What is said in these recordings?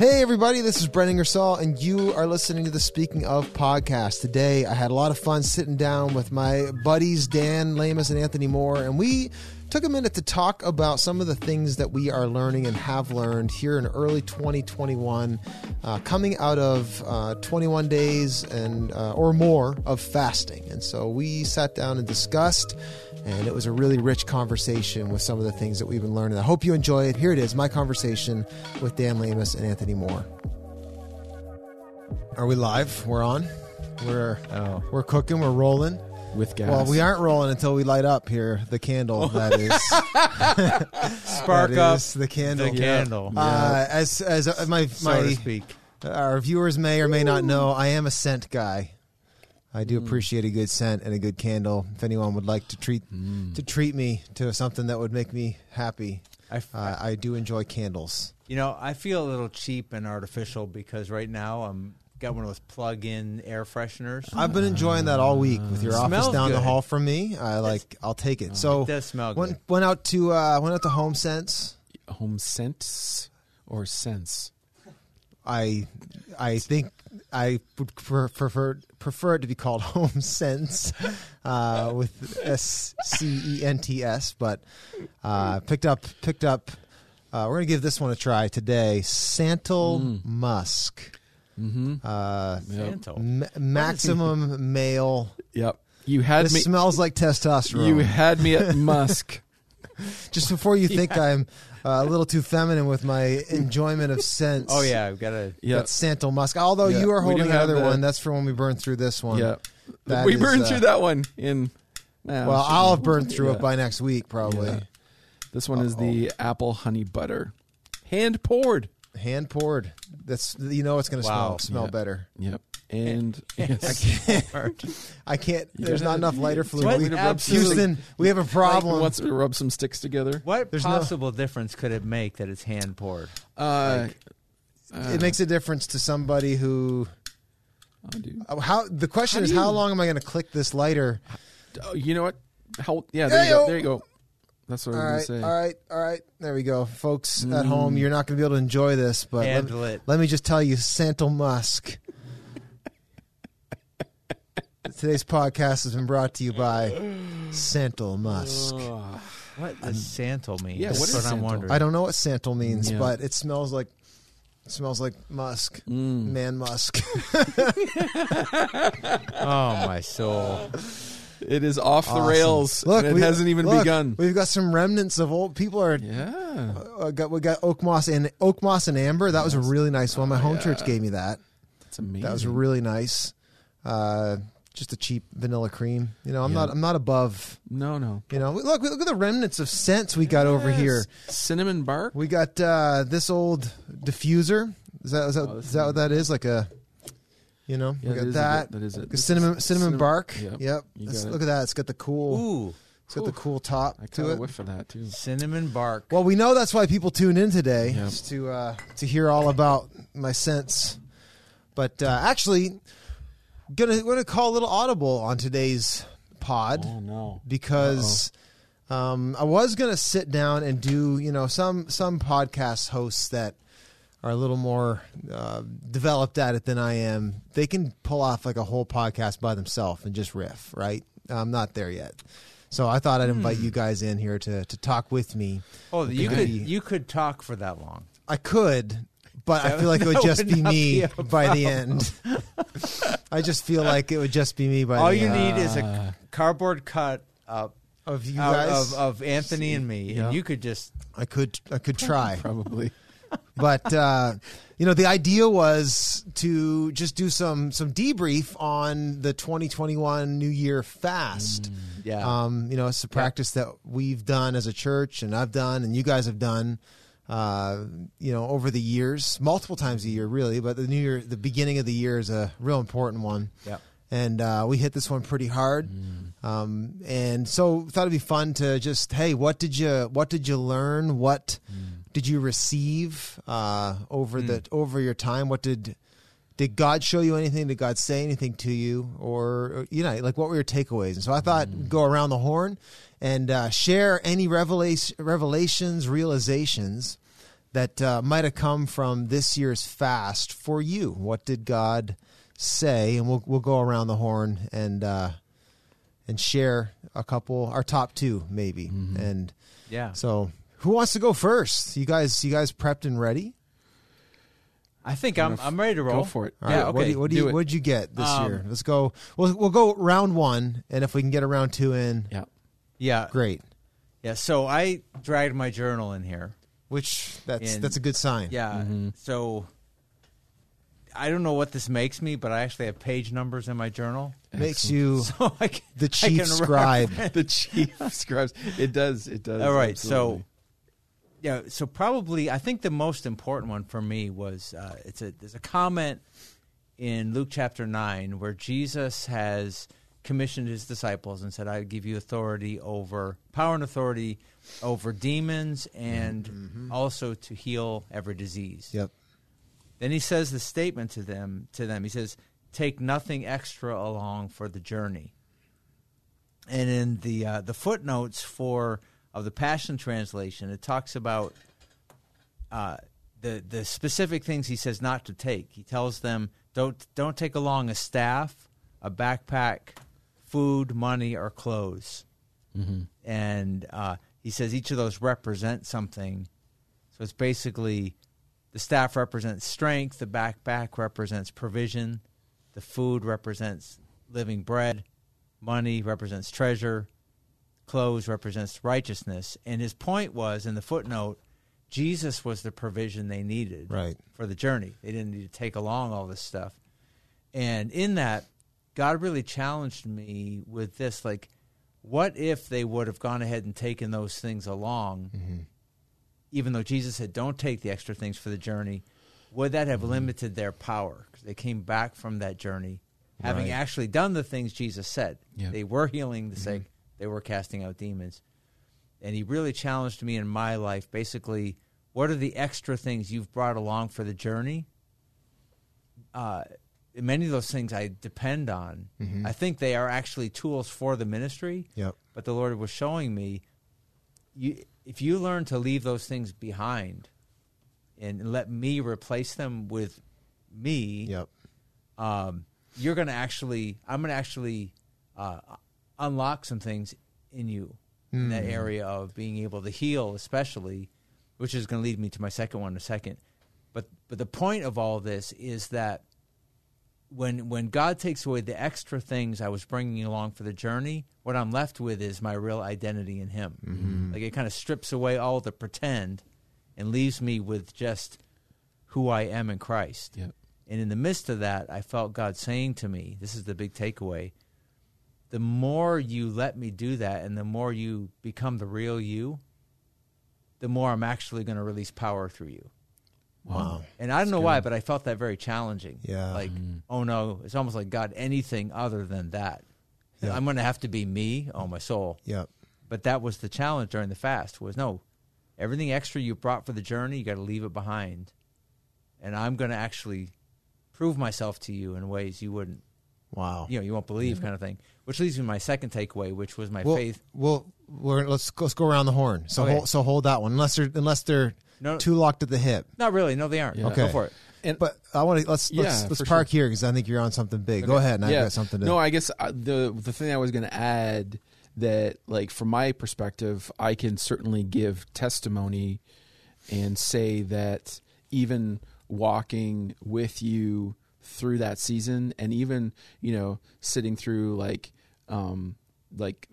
Hey everybody, this is Brent Ingersoll, and you are listening to the Speaking Of podcast. Today, I had a lot of fun sitting down with my buddies Dan Lamas and Anthony Moore, and we took a minute to talk about some of the things that we are learning and have learned here in early 2021, coming out of 21 days and or more of fasting. And so we sat down and discussed, and it was a really rich conversation with some of the things that we've been learning. I hope you enjoy it. Here it is, my conversation with Dan Lamas and Anthony Moore. Are we live? We're on. We're cooking. We're rolling. With gas. Well, we aren't rolling until we light up here. The candle, that is. Spark that up. Is the candle. The candle. Yeah. As my, so to speak. Our viewers may or may not know, I am a scent guy. I do appreciate a good scent and a good candle. If anyone would like to treat me to something that would make me happy, I do enjoy candles. You know, I feel a little cheap and artificial because right now I'm got one of those plug-in air fresheners. I've been enjoying that all week with your office down good. The hall from me. I'll take it. So it does smell good. Went out to Home Sense. Home Sense or Sense. I think I would prefer it to be called Home Sense with SCENTS, but picked up. We're gonna give this one a try today. Santal Musk, Santal. Maximum male. Yep, you had this me. Smells like testosterone. You had me at Musk. Just before you think I'm a little too feminine with my enjoyment of scents. Oh yeah, I've got a that's Santal Musk. Although you are holding another one, that's for when we burn through this one. Yeah, we burned through that one in. Well, I'll have burned through it by next week probably. Yeah. This one is the apple honey butter, hand poured. Hand poured. That's it's going to smell better. Yep. And yes. I can't. There's not enough lighter fluid. Houston, we have a problem. Once we rub some sticks together, what possible difference could it make that it's hand poured? It makes a difference to somebody who. How long am I going to click this lighter? You know what? There you go. That's what I was going to say. All right. There we go. Folks at home, you're not going to be able to enjoy this, but let me just tell you, Santal Musk. Today's podcast has been brought to you by Santal Musk. What does Santal mean? Yeah, what is Santal? I don't know what Santal means, but it smells like Musk. Man Musk. Oh, my soul. It is off the rails. Look, and it hasn't even begun. We've got some remnants of old people. We got oak moss and amber. That was a really nice one. My home church gave me that. That's amazing. That was really nice. Just a cheap vanilla cream. You know, I'm not above. No. You know, look at the remnants of scents we got over here. Cinnamon bark. We got this old diffuser. Is that what that is? Like a. You know, we got that. That is it. Cinnamon bark. Yep. Look at that. It's got the cool. Ooh. It's got the cool top to it. I kind of whiff for that too. Cinnamon bark. Well, we know that's why people tune in today is to hear all about my scents. But actually, we're gonna call a little audible on today's pod. Oh no! Because I was gonna sit down and do some podcast hosts that are a little more developed at it than I am. They can pull off like a whole podcast by themselves and just riff, right? I'm not there yet. So I thought I'd invite you guys in here to talk with me. Oh, you could talk for that long. I could, but I feel like it would just be me by the end. I just feel like it would just be me by the end. All you need is a cardboard cut up of you guys, of Anthony and me, and you could just I could try probably. But, the idea was to just do some debrief on the 2021 New Year fast. It's a practice that we've done as a church and I've done and you guys have done, over the years, multiple times a year, really. But the beginning of the year is a real important one. Yeah. And we hit this one pretty hard, and so thought it'd be fun to just, hey, what did you learn? What did you receive over your time? What did God show you anything? Did God say anything to you, or what were your takeaways? And so I thought we'd go around the horn and share any revelations, realizations that might have come from this year's fast for you. What did God say? And we'll go around the horn and share a couple, our top two maybe. Mm-hmm. And yeah, so who wants to go first? You guys prepped and ready? I think I'm ready to roll. Go for it. All right. Okay. What'd you get this year? Let's go. We'll go round one, and if we can get a round two in, yeah, great. Yeah. So I dragged my journal in here, which that's a good sign. Yeah. Mm-hmm. So I don't know what this makes me, but I actually have page numbers in my journal. Makes you so the chief scribe. The chief scribes. It does. All right. Absolutely. So. Yeah, so probably I think the most important one for me was there's a comment in Luke chapter 9 where Jesus has commissioned his disciples and said, I give you power and authority over demons and mm-hmm. also to heal every disease. Yep. Then he says the statement to them. He says, take nothing extra along for the journey. And in the footnotes of the Passion Translation, it talks about the specific things he says not to take. He tells them, don't take along a staff, a backpack, food, money, or clothes. Mm-hmm. And he says each of those represents something. So it's basically the staff represents strength, the backpack represents provision, the food represents living bread, money represents treasure, clothes represents righteousness. And his point was, in the footnote, Jesus was the provision they needed for the journey. They didn't need to take along all this stuff. And in that, God really challenged me with this, like, what if they would have gone ahead and taken those things along, mm-hmm. even though Jesus said, don't take the extra things for the journey? Would that have mm-hmm. limited their power? Because they came back from that journey having actually done the things Jesus said. Yeah. They were healing the mm-hmm. sick. They were casting out demons. And he really challenged me in my life, basically, what are the extra things you've brought along for the journey? Many of those things I depend on. Mm-hmm. I think they are actually tools for the ministry. Yep. But the Lord was showing me, if you learn to leave those things behind and let me replace them with me, you're going to actually, I'm going to actually... unlock some things in you in that area of being able to heal, especially, which is going to lead me to my second one in a second. But the point of all this is that when God takes away the extra things I was bringing along for the journey, what I'm left with is my real identity in him. Mm-hmm. Like, it kind of strips away all the pretend and leaves me with just who I am in Christ. Yep. And in the midst of that, I felt God saying to me, this is the big takeaway, the more you let me do that and the more you become the real you, the more I'm actually going to release power through you. Wow. And I don't know why, but I felt that very challenging. Yeah. Like, oh no, it's almost like, God, anything other than that. Yeah. I'm going to have to be me, oh my soul. Yeah. But that was the challenge during the fast was, no, everything extra you brought for the journey, you got to leave it behind. And I'm going to actually prove myself to you in ways you wouldn't. Wow. You won't believe kind of thing. Which leads me to my second takeaway, which was my faith. Well, let's go around the horn. So hold that one, unless they're too locked at the hip. Not really. No, they aren't. Yeah. Okay. Go for it. But I want to let's park here because I think you're on something big. Okay. Go ahead. I've got something to. No, I guess the thing I was going to add that, like, from my perspective, I can certainly give testimony and say that even walking with you through that season, and even sitting through like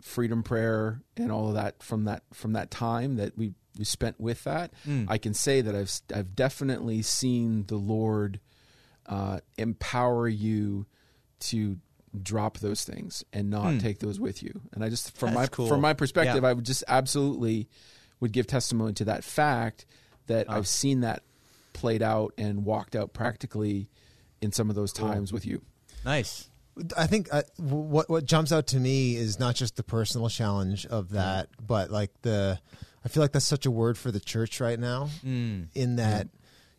freedom prayer and all of that from that time that we spent with that, I can say that I've definitely seen the Lord empower you to drop those things and not take those with you. And I just from my perspective, I would just absolutely would give testimony to that fact that I've seen that played out and walked out practically in some of those times with you. Nice. I think what jumps out to me is not just the personal challenge of that, but like I feel like that's such a word for the church right now in that,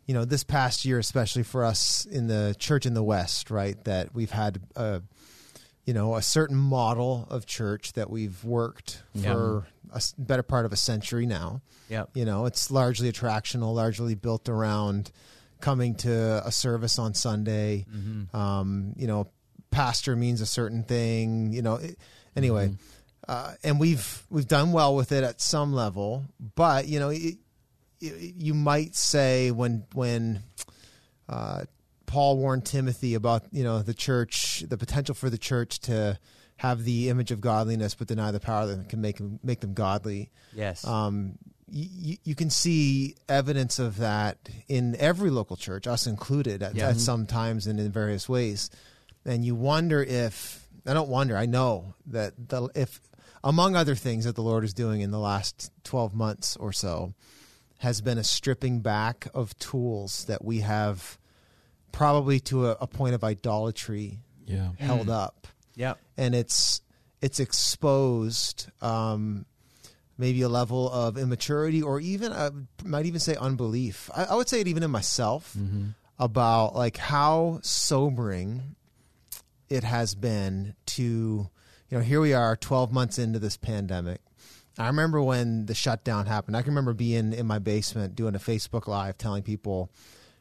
this past year, especially for us in the church in the West, right, that we've had you know, a certain model of church that we've worked for a better part of a century now. Yeah. You know, it's largely attractional, largely built around coming to a service on Sunday. Mm-hmm. You know, pastor means a certain thing, you know, anyway. Mm-hmm. And we've done well with it at some level, but you know, you might say when Paul warned Timothy about, you know, the church, the potential for the church to have the image of godliness, but deny the power that can make them godly. Yes. You can see evidence of that in every local church, us included at some times and in various ways. And you wonder I know that if among other things that the Lord is doing in the last 12 months or so has been a stripping back of tools that we have probably to a point of idolatry held up. Yeah. And it's exposed, maybe a level of immaturity or even, I might even say unbelief. I would say it even in myself about like how sobering it has been to, you know, here we are 12 months into this pandemic. I remember when the shutdown happened, I can remember being in my basement doing a Facebook Live telling people,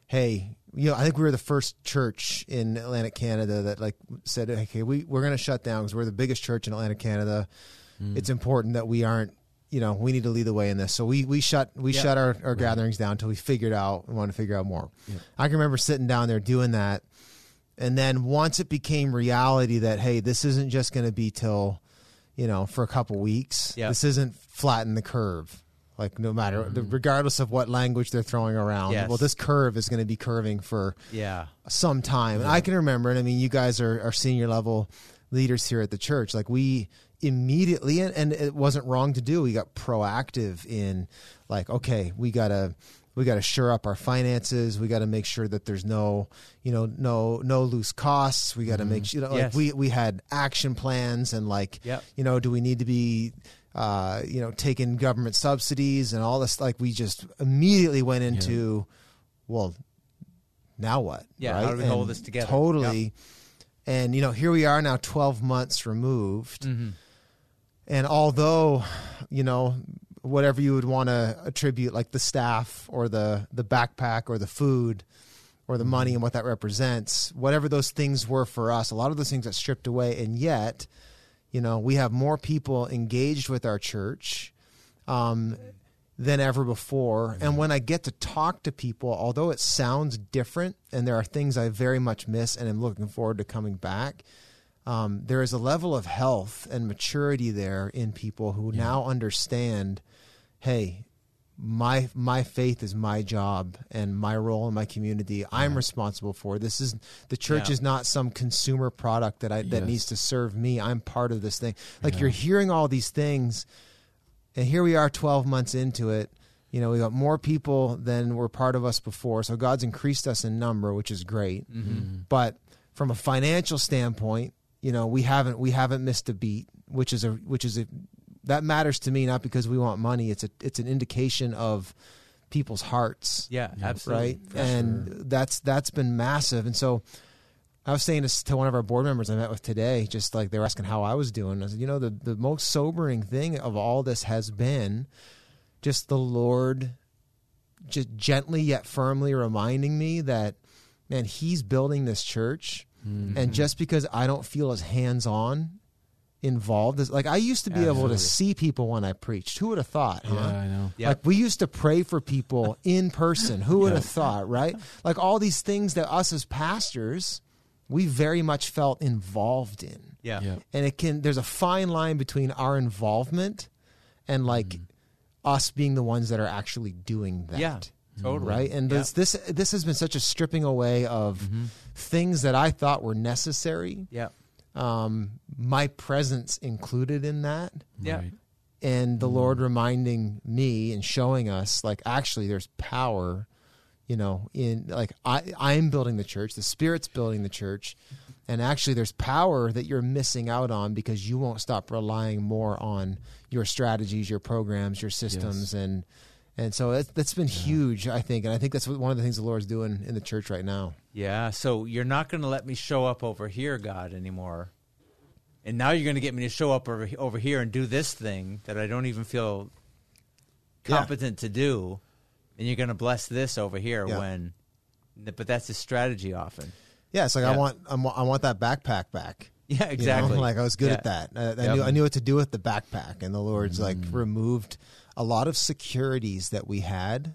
hey, you know, I think we were the first church in Atlantic Canada that like said, okay, we're going to shut down because we're the biggest church in Atlantic Canada. Mm. It's important that we aren't, you know, we need to lead the way in this. So we shut our gatherings down until we figured out and wanted to figure out more. Yep. I can remember sitting down there doing that. And then once it became reality that, hey, this isn't just going to be till, you know, for a couple weeks, this isn't flatten the curve. Like no matter, regardless of what language they're throwing around, well, this curve is going to be curving for some time. Yeah. And I can remember, and I mean, you guys are senior level leaders here at the church. Like we immediately, and it wasn't wrong to do, we got proactive in like, okay, we got to shore up our finances. We got to make sure that there's no, you know, no loose costs. We got to make sure, you know, like we had action plans and like, you know, do we need to be, you know, taking government subsidies and all this? Like we just immediately went into, well, now what? Yeah. Right? How do we hold this together? Totally. Yeah. And, you know, here we are now 12 months removed. Mm-hmm. And although, you know, whatever you would want to attribute like the staff or the backpack or the food or the money and what that represents, whatever those things were for us, a lot of those things got stripped away. And yet, you know, we have more people engaged with our church than ever before. Mm-hmm. And when I get to talk to people, although it sounds different and there are things I very much miss and am looking forward to coming back, there is a level of health and maturity there in people who now understand, hey, my faith is my job and my role in my community. I'm responsible for this. Is the church is not some consumer product that that needs to serve me. I'm part of this thing. Like you're hearing all these things, and here we are 12 months into it. You know, we got more people than were part of us before. So God's increased us in number, which is great. Mm-hmm. But from a financial standpoint, you know, we haven't missed a beat, which is a that matters to me, not because we want money. It's an indication of people's hearts. Yeah, absolutely. Right. And that's been massive. And so I was saying this to one of our board members I met with today, just like they were asking how I was doing. I said, you know, the most sobering thing of all this has been just the Lord just gently yet firmly reminding me that, man, he's building this church. Mm-hmm. And just because I don't feel as hands-on involved as, like I used to be able to see people when I preached. Who would have thought? Huh? Yeah, I know. Yep. Like we used to pray for people in person. Who would have thought, right? Like all these things that us as pastors, we very much felt involved in. Yeah. Yep. And there's a fine line between our involvement and like us being the ones that are actually doing that. Yeah. Totally. Right. And this has been such a stripping away of things that I thought were necessary. Yeah. My presence included in that. Yeah. Right. And the Lord reminding me and showing us like, actually there's power, you know, in like, I'm building the church, the Spirit's building the church. And actually there's power that you're missing out on because you won't stop relying more on your strategies, your programs, your systems And so that's been huge, I think. And I think that's one of the things the Lord's doing in the church right now. Yeah, so you're not going to let me show up over here, God, anymore. And now you're going to get me to show up over here and do this thing that I don't even feel competent to do. And you're going to bless this over here when, but that's the strategy often. Yeah. It's like, I want that backpack back. Yeah, exactly. You know? Like I was good at that. I knew what to do with the backpack, and the Lord's like removed a lot of securities that we had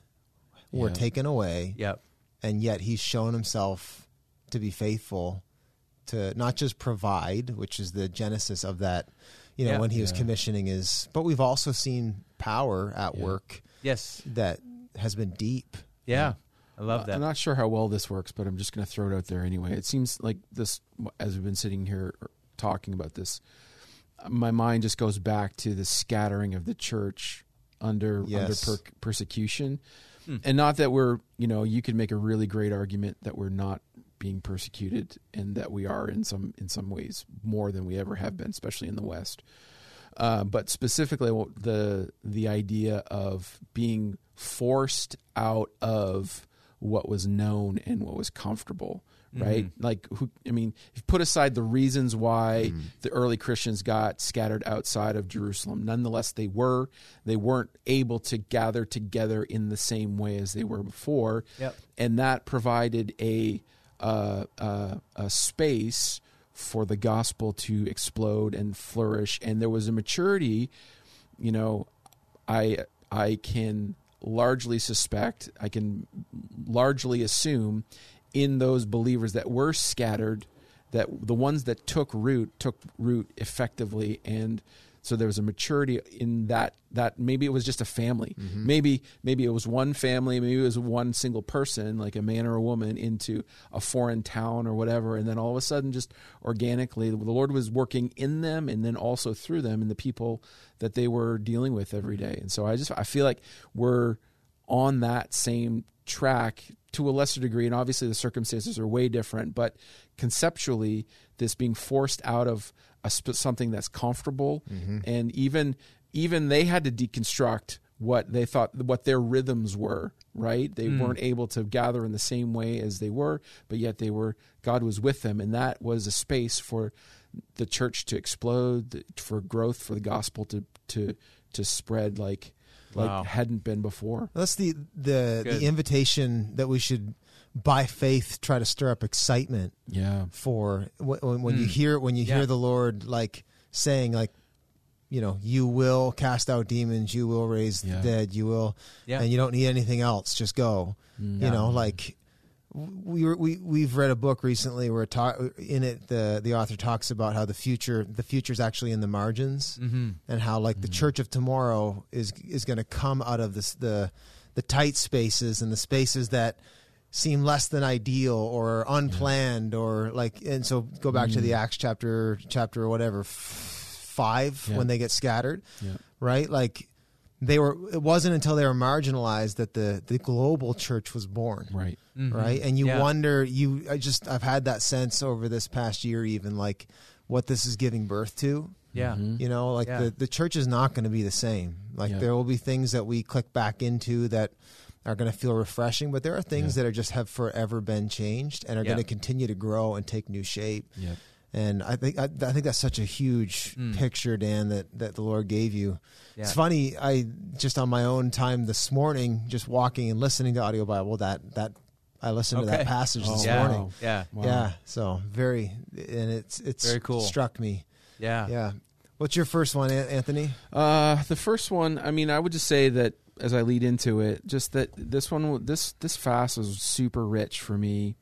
were taken away. Yep. And yet he's shown himself to be faithful to not just provide, which is the genesis of that, you know, when he was commissioning his, but we've also seen power at work. Yes. That has been deep. Yeah. I love that. I'm not sure how well this works, but I'm just going to throw it out there anyway. It seems like this, as we've been sitting here talking about this, my mind just goes back to the scattering of the church under persecution. And not that we're, you know, you could make a really great argument that we're not being persecuted and that we are in some ways more than we ever have been, especially in the West. But specifically the idea of being forced out of what was known and what was comfortable, right? Mm-hmm. Like, if you put aside the reasons why the early Christians got scattered outside of Jerusalem, nonetheless, they weren't able to gather together in the same way as they were before. Yep. And that provided a space for the gospel to explode and flourish. And there was a maturity, you know, I can largely suspect, I can largely assume in those believers that were scattered, that the ones that took root effectively. And so there was a maturity in that maybe it was just a family. Mm-hmm. Maybe it was one family, maybe it was one single person, like a man or a woman, into a foreign town or whatever. And then all of a sudden, just organically, the Lord was working in them and then also through them and the people that they were dealing with every day. And so I feel like we're on that same track to a lesser degree. And obviously the circumstances are way different, but conceptually this being forced out of something that's comfortable, mm-hmm. and even they had to deconstruct what their rhythms were, right? They weren't able to gather in the same way as they were, but yet God was with them, and that was a space for the church to explode, for growth, for the gospel to spread like hadn't been before. That's the invitation that we should, by faith, try to stir up excitement. Yeah. For when you hear the Lord like saying, like, you know, you will cast out demons, you will raise the dead, you will, and you don't need anything else. Just go. Yeah. You know, like we've read a book recently where the author talks about how the future's actually in the margins, mm-hmm. and how like the church of tomorrow is going to come out of this the tight spaces and the spaces that seem less than ideal or unplanned, or like, and so go back to the Acts chapter whatever 5 when they get scattered, right? Like it wasn't until they were marginalized that the global church was born, right? Mm-hmm. Right, and you wonder, I've had that sense over this past year, even like what this is giving birth to. Yeah. You know, like the church is not going to be the same. Like there will be things that we click back into that are going to feel refreshing, but there are things that have forever been changed and are going to continue to grow and take new shape. Yep. And I think that's such a huge picture, Dan, that the Lord gave you. Yeah. It's funny. I just on my own time this morning, just walking and listening to Audio Bible, that I listened to that passage this morning. Wow. Yeah. Wow. Yeah. So it's very cool. Struck me. Yeah. Yeah. What's your first one, Anthony? The first one, I mean, I would just say that, as I lead into it, just that this fast was super rich for me.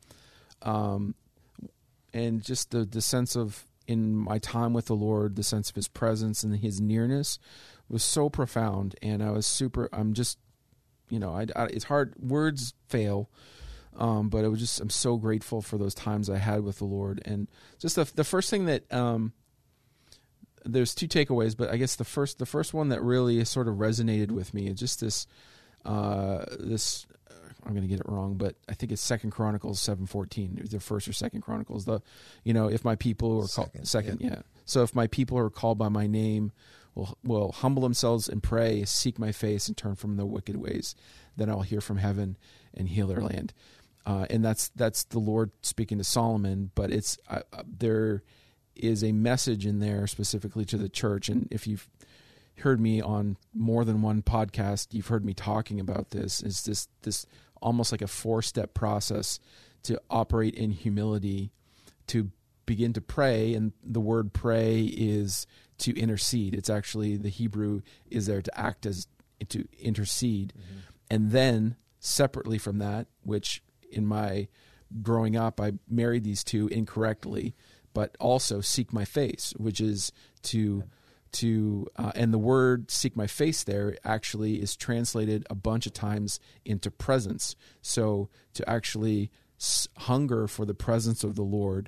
And just the sense of, in my time with the Lord, the sense of his presence and his nearness was so profound. And I was it's hard, words fail. But it was I'm so grateful for those times I had with the Lord. And just the first thing that, there's two takeaways, but I guess the first one that really sort of resonated with me is just this. I'm going to get it wrong, but I think it's Second Chronicles 7:14. The first or Second Chronicles. If my people are called second. So if my people are called by my name, will humble themselves and pray, seek my face, and turn from their wicked ways, then I'll hear from heaven and heal their land. And that's the Lord speaking to Solomon, but it's there. is a message in there specifically to the church. And if you've heard me on more than one podcast, you've heard me talking about this. It's this almost like a 4-step process to operate in humility, to begin to pray. And the word pray is to intercede. It's actually, the Hebrew is there to act as, to intercede. Mm-hmm. And then separately from that, which in my growing up, I married these two incorrectly, but also seek my face, which is to and the word seek my face there actually is translated a bunch of times into presence. So to actually hunger for the presence of the Lord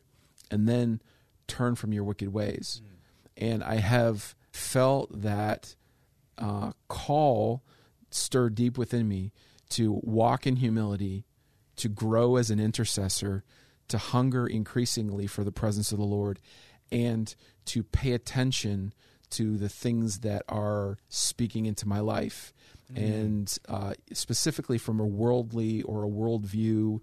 and then turn from your wicked ways. Mm. And I have felt that call stir deep within me to walk in humility, to grow as an intercessor, to hunger increasingly for the presence of the Lord, and to pay attention to the things that are speaking into my life. Mm-hmm. And specifically from a worldly or a worldview,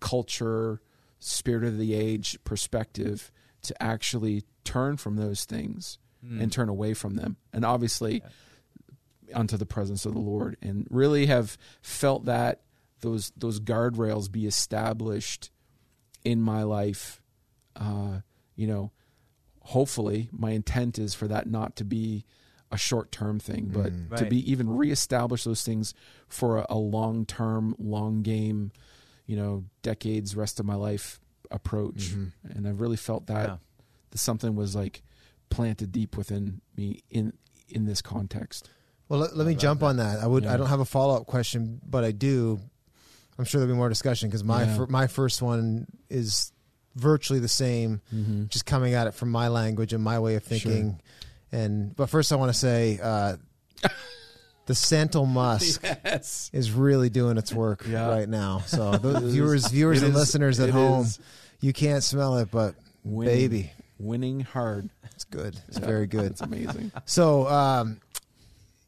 culture, spirit of the age perspective, to actually turn from those things and turn away from them. And obviously unto the presence of the Lord, and really have felt that those guardrails be established in my life. Hopefully my intent is for that not to be a short-term thing, but to be even reestablish those things for a long-term, long game, decades, rest of my life approach. Mm-hmm. And I've really felt that something was like planted deep within me in this context. Well, let me jump on that. I don't have a follow-up question, but I do. I'm sure there'll be more discussion, because my first one is virtually the same, mm-hmm. just coming at it from my language and my way of thinking. Sure. But first I want to say the Santal Musk is really doing its work right now. So those viewers and listeners at home, you can't smell it, but winning hard. It's good. It's very good. It's amazing. So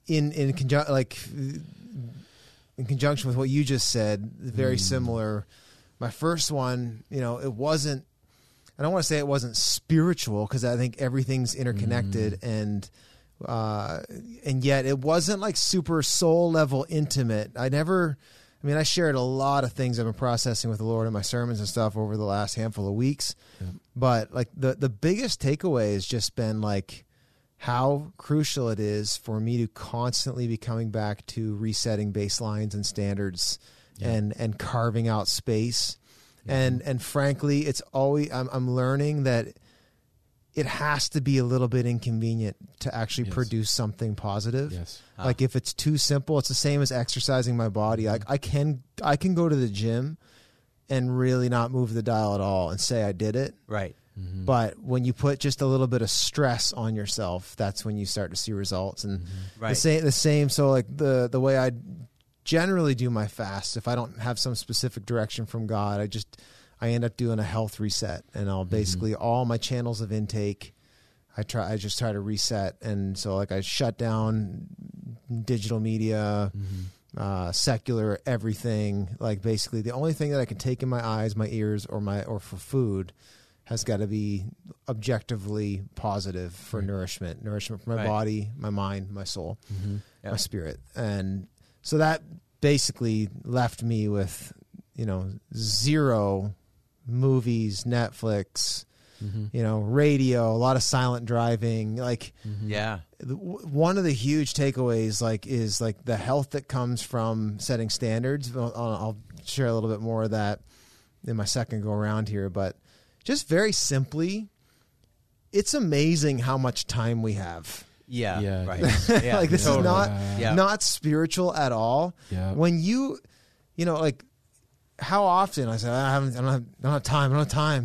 in conjunction with what you just said, very similar. My first one, I don't want to say it wasn't spiritual, because I think everything's interconnected, and yet it wasn't like super soul level intimate. I shared a lot of things I've been processing with the Lord in my sermons and stuff over the last handful of weeks. Yeah. But like the biggest takeaway has just been like how crucial it is for me to constantly be coming back to resetting baselines and standards and carving out space. Yeah. And frankly, it's always, I'm learning that it has to be a little bit inconvenient to actually produce something positive. Yes. Like if it's too simple, it's the same as exercising my body. Like I can go to the gym and really not move the dial at all and say I did it. Right. Mm-hmm. But when you put just a little bit of stress on yourself, that's when you start to see results. And the same. So like the way I generally do my fast, if I don't have some specific direction from God, I end up doing a health reset, and I'll basically all my channels of intake, I just try to reset. And so like I shut down digital media, secular, everything. Like basically the only thing that I can take in my eyes, my ears, or for food has got to be objectively positive for nourishment for my body, my mind, my soul, my spirit. And so that basically left me with, zero movies, Netflix, radio, a lot of silent driving. Like, one of the huge takeaways, like, is like the health that comes from setting standards. I'll share a little bit more of that in my second go around here, but just very simply, it's amazing how much time we have. Yeah. Yeah. Right. Yeah. Like this is not, not spiritual at all. Yeah. When like how often I say, I don't have time, like I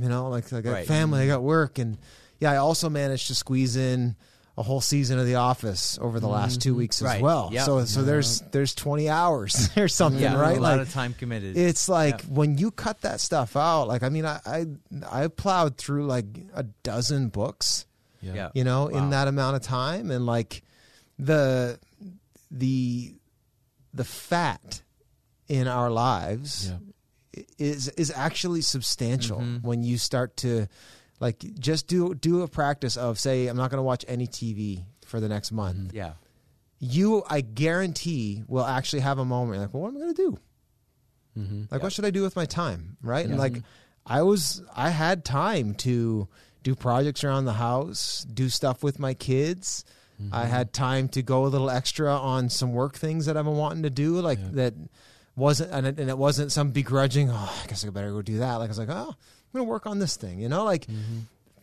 got family, I got work. And I also managed to squeeze in a whole season of The Office over the last 2 weeks as well. Yep. So there's 20 hours or something, right? A lot of time committed. It's like when you cut that stuff out, like, I plowed through like a dozen books, in that amount of time. And like the fat in our lives is actually substantial when you start to Like, just do a practice of, say, I'm not going to watch any TV for the next month. Yeah. You, I guarantee, will actually have a moment like, well, what am I going to do? Mm-hmm. Like, what should I do with my time? Right. Yeah. And like, I had time to do projects around the house, do stuff with my kids. Mm-hmm. I had time to go a little extra on some work things that I've been wanting to do. Like that wasn't, and it wasn't some begrudging, oh, I guess I better go do that. Like, I was like, oh, I'm going to work on this thing, you know, like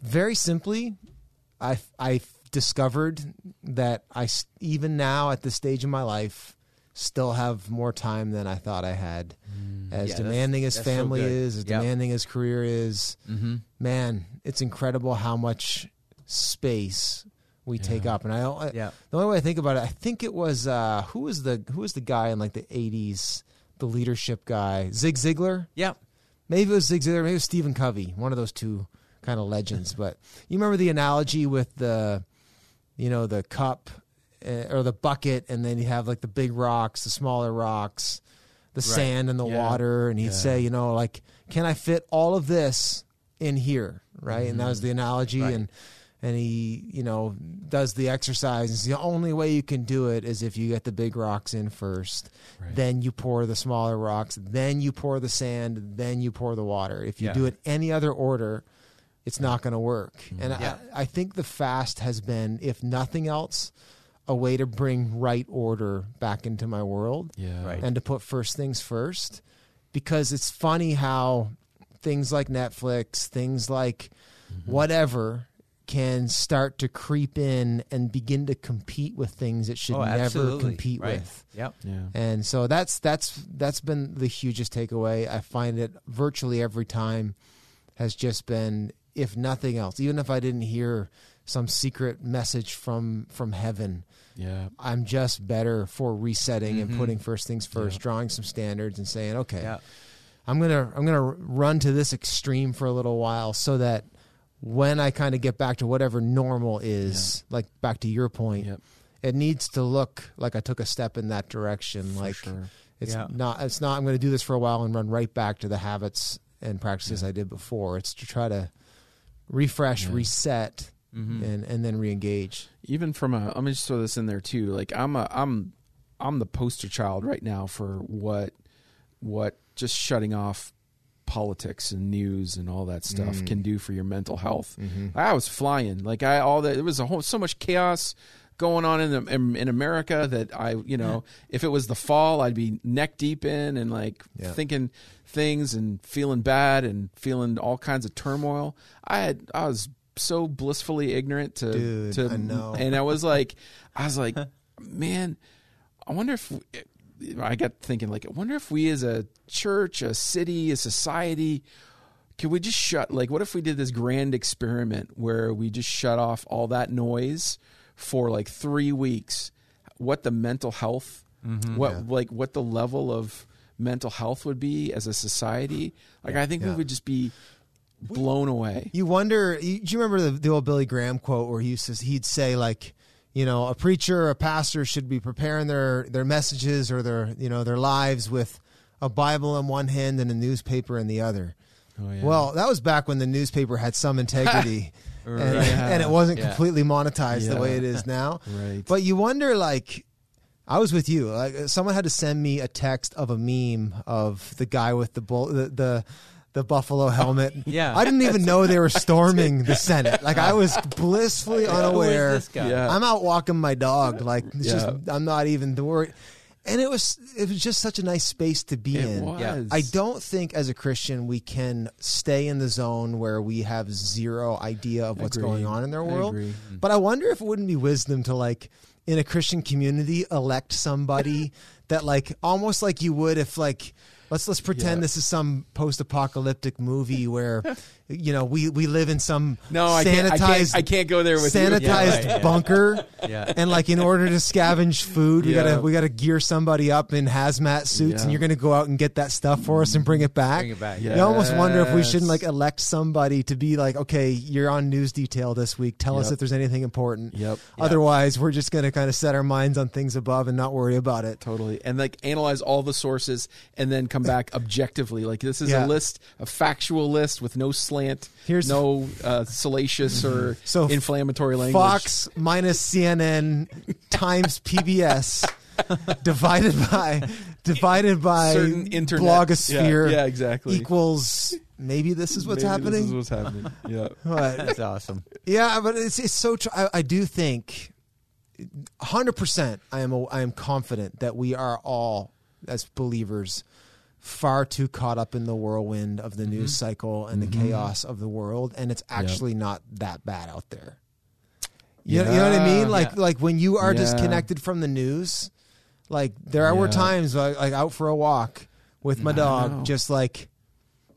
very simply, I discovered that I, even now at this stage in my life, still have more time than I thought I had. As demanding as family is, as demanding as career is, man, it's incredible how much space we take up. And I don't, the only way I think about it, I think it was, who was the guy in like the 80s, the leadership guy, Zig Ziglar? Yeah. Maybe it was Zig Ziglar, maybe it was Stephen Covey, one of those two kind of legends. But you remember the analogy with the, you know, the cup or the bucket, and then you have like the big rocks, the smaller rocks, the sand and the water. And he'd say, you know, like, can I fit all of this in here? Right. And that was the analogy. And he, you know, does the exercise. It's the only way you can do it is if you get the big rocks in first, then you pour the smaller rocks, then you pour the sand, then you pour the water. If you do it any other order, it's not going to work. And I think the fast has been, if nothing else, a way to bring right order back into my world and to put first things first, because it's funny how things like Netflix, things like whatever can start to creep in and begin to compete with things it should never compete with. And so that's been the hugest takeaway. I find it virtually every time has just been, if nothing else, even if I didn't hear some secret message from heaven. Yeah. I'm just better for resetting and putting first things first, drawing some standards and saying, okay, I'm going to run to this extreme for a little while so that when I kind of get back to whatever normal is, like back to your point, it needs to look like I took a step in that direction. For it's not I'm going to do this for a while and run right back to the habits and practices I did before. It's to try to refresh, reset, and then reengage. Even from a, let me just throw this in there too. Like I'm the poster child right now for what just shutting off politics and news and all that stuff can do for your mental health. I was flying, like there was a whole, so much chaos going on in America that I, you know, if it was the fall, I'd be neck deep in and like thinking things and feeling bad and feeling all kinds of turmoil. I was so blissfully ignorant to, I know. And I was like, man, I wonder if I got thinking like, I wonder if we as a church, a city, a society, can we just what if we did this grand experiment where we just shut off all that noise for like 3 weeks, what the mental health, what the level of mental health would be as a society. Like, I think we would just be blown away. You wonder, do you remember the old Billy Graham quote where he'd say like, you know, a preacher or a pastor should be preparing their messages or their, you know, their lives with a Bible in one hand and a newspaper in the other. Oh, yeah. Well, that was back when the newspaper had some integrity and it wasn't completely monetized the way it is now. But you wonder, like, I was with you, like someone had to send me a text of a meme of the guy with the buffalo helmet. I didn't even know they were storming the Senate. Like, I was blissfully unaware. Who is this guy? Yeah. I'm out walking my dog. Like, it's just, I'm not even worried. And it was just such a nice space to be in. Was. I don't think as a Christian we can stay in the zone where we have zero idea of what's going on in their world. But I wonder if it wouldn't be wisdom to, like, in a Christian community, elect somebody that, like, almost like you would if, like, let's pretend this is some post-apocalyptic movie where, you know, we live in some I can't go there with sanitized bunker, and like in order to scavenge food, we gotta gear somebody up in hazmat suits, and you're gonna go out and get that stuff for us and bring it back. You almost wonder if we shouldn't like elect somebody to be like, okay, you're on news detail this week. Tell us if there's anything important. Otherwise, we're just gonna kind of set our minds on things above and not worry about it. Totally, and like analyze all the sources and then come back objectively. Like this is a list, a factual list with no slant, no salacious or inflammatory language. Fox minus CNN times PBS divided by certain internet blogosphere. Yeah, exactly. Equals. Maybe this is what's happening. This is what's happening. Yeah, but, that's awesome. Yeah, but it's so. I do think, 100%. I am confident that we are all as believers far too caught up in the whirlwind of the news cycle and the chaos of the world, and it's actually not that bad out there. You know what I mean? Like when you are disconnected from the news, like there were times like out for a walk with my dog, just like.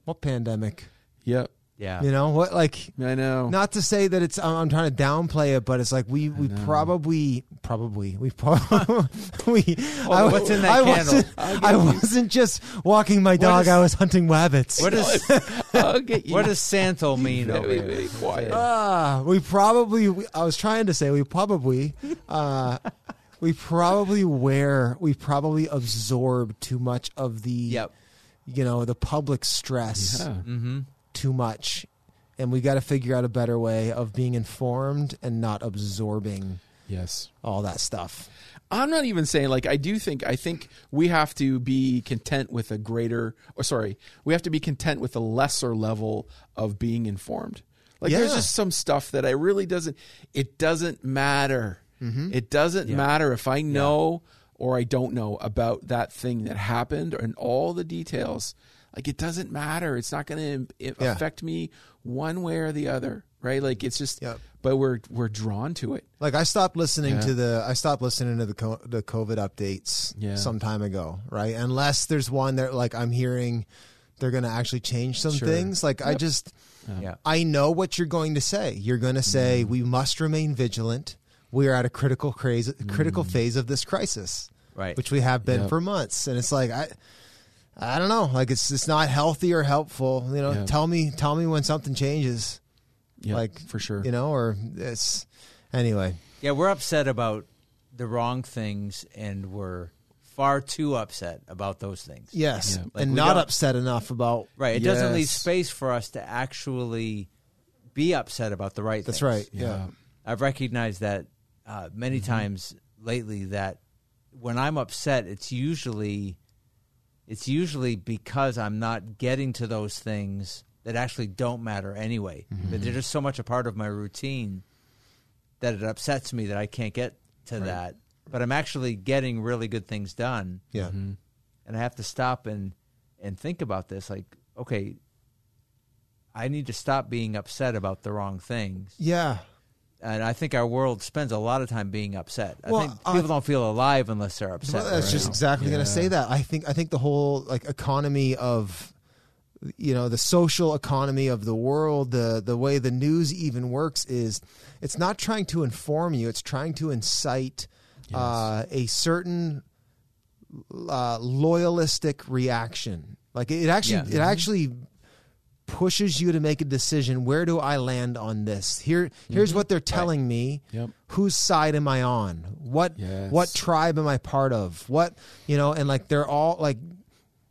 What pandemic? Yep. Yeah. You know what? Like I know. Not to say that it's. I'm trying to downplay it, but it's like we probably. Well, what's in that candle? I wasn't just walking my dog. I was hunting rabbits. What does Santal mean? Over really quiet. We probably. I was trying to say we probably. We probably absorb too much of the. Yep. You know, the public stress too much. And we got to figure out a better way of being informed and not absorbing all that stuff. I'm not even saying, like, I think we have to be content with a lesser level of being informed. Like, there's just some stuff that I really doesn't matter. Mm-hmm. It doesn't matter if I know... or I don't know about that thing that happened and all the details. Like, it doesn't matter. It's not going to affect me one way or the other, right? Like, it's just, but we're drawn to it. Like, I stopped listening to the COVID updates some time ago, right? Unless there's one that, like, I'm hearing they're going to actually change some things. Like, I just, I know what you're going to say. You're going to say, we must remain vigilant. We are at a critical phase of this crisis, right? Which we have been for months, and it's like I don't know, like it's not healthy or helpful. You know, tell me when something changes, like for sure, you know, or it's anyway. Yeah, we're upset about the wrong things, and we're far too upset about those things. Yes, like and not upset enough about it doesn't leave space for us to actually be upset about the right. That's things. Right. Yeah, I've recognized that. Many times lately, that when I'm upset, it's usually because I'm not getting to those things that actually don't matter anyway. Mm-hmm. But they're just so much a part of my routine that it upsets me that I can't get to that. But I'm actually getting really good things done. Yeah, and I have to stop and think about this. Like, okay, I need to stop being upset about the wrong things. Yeah. And I think our world spends a lot of time being upset. I think people don't feel alive unless they're upset. Well, that's just exactly going to say that. I think the whole like economy of, you know, the social economy of the world, the way the news even works is it's not trying to inform you. It's trying to incite a certain loyalistic reaction. Like it actually pushes you to make a decision. Where do I land on this? Here's what they're telling me. Yep. Whose side am I on? What tribe am I part of? What, you know, and like they're all like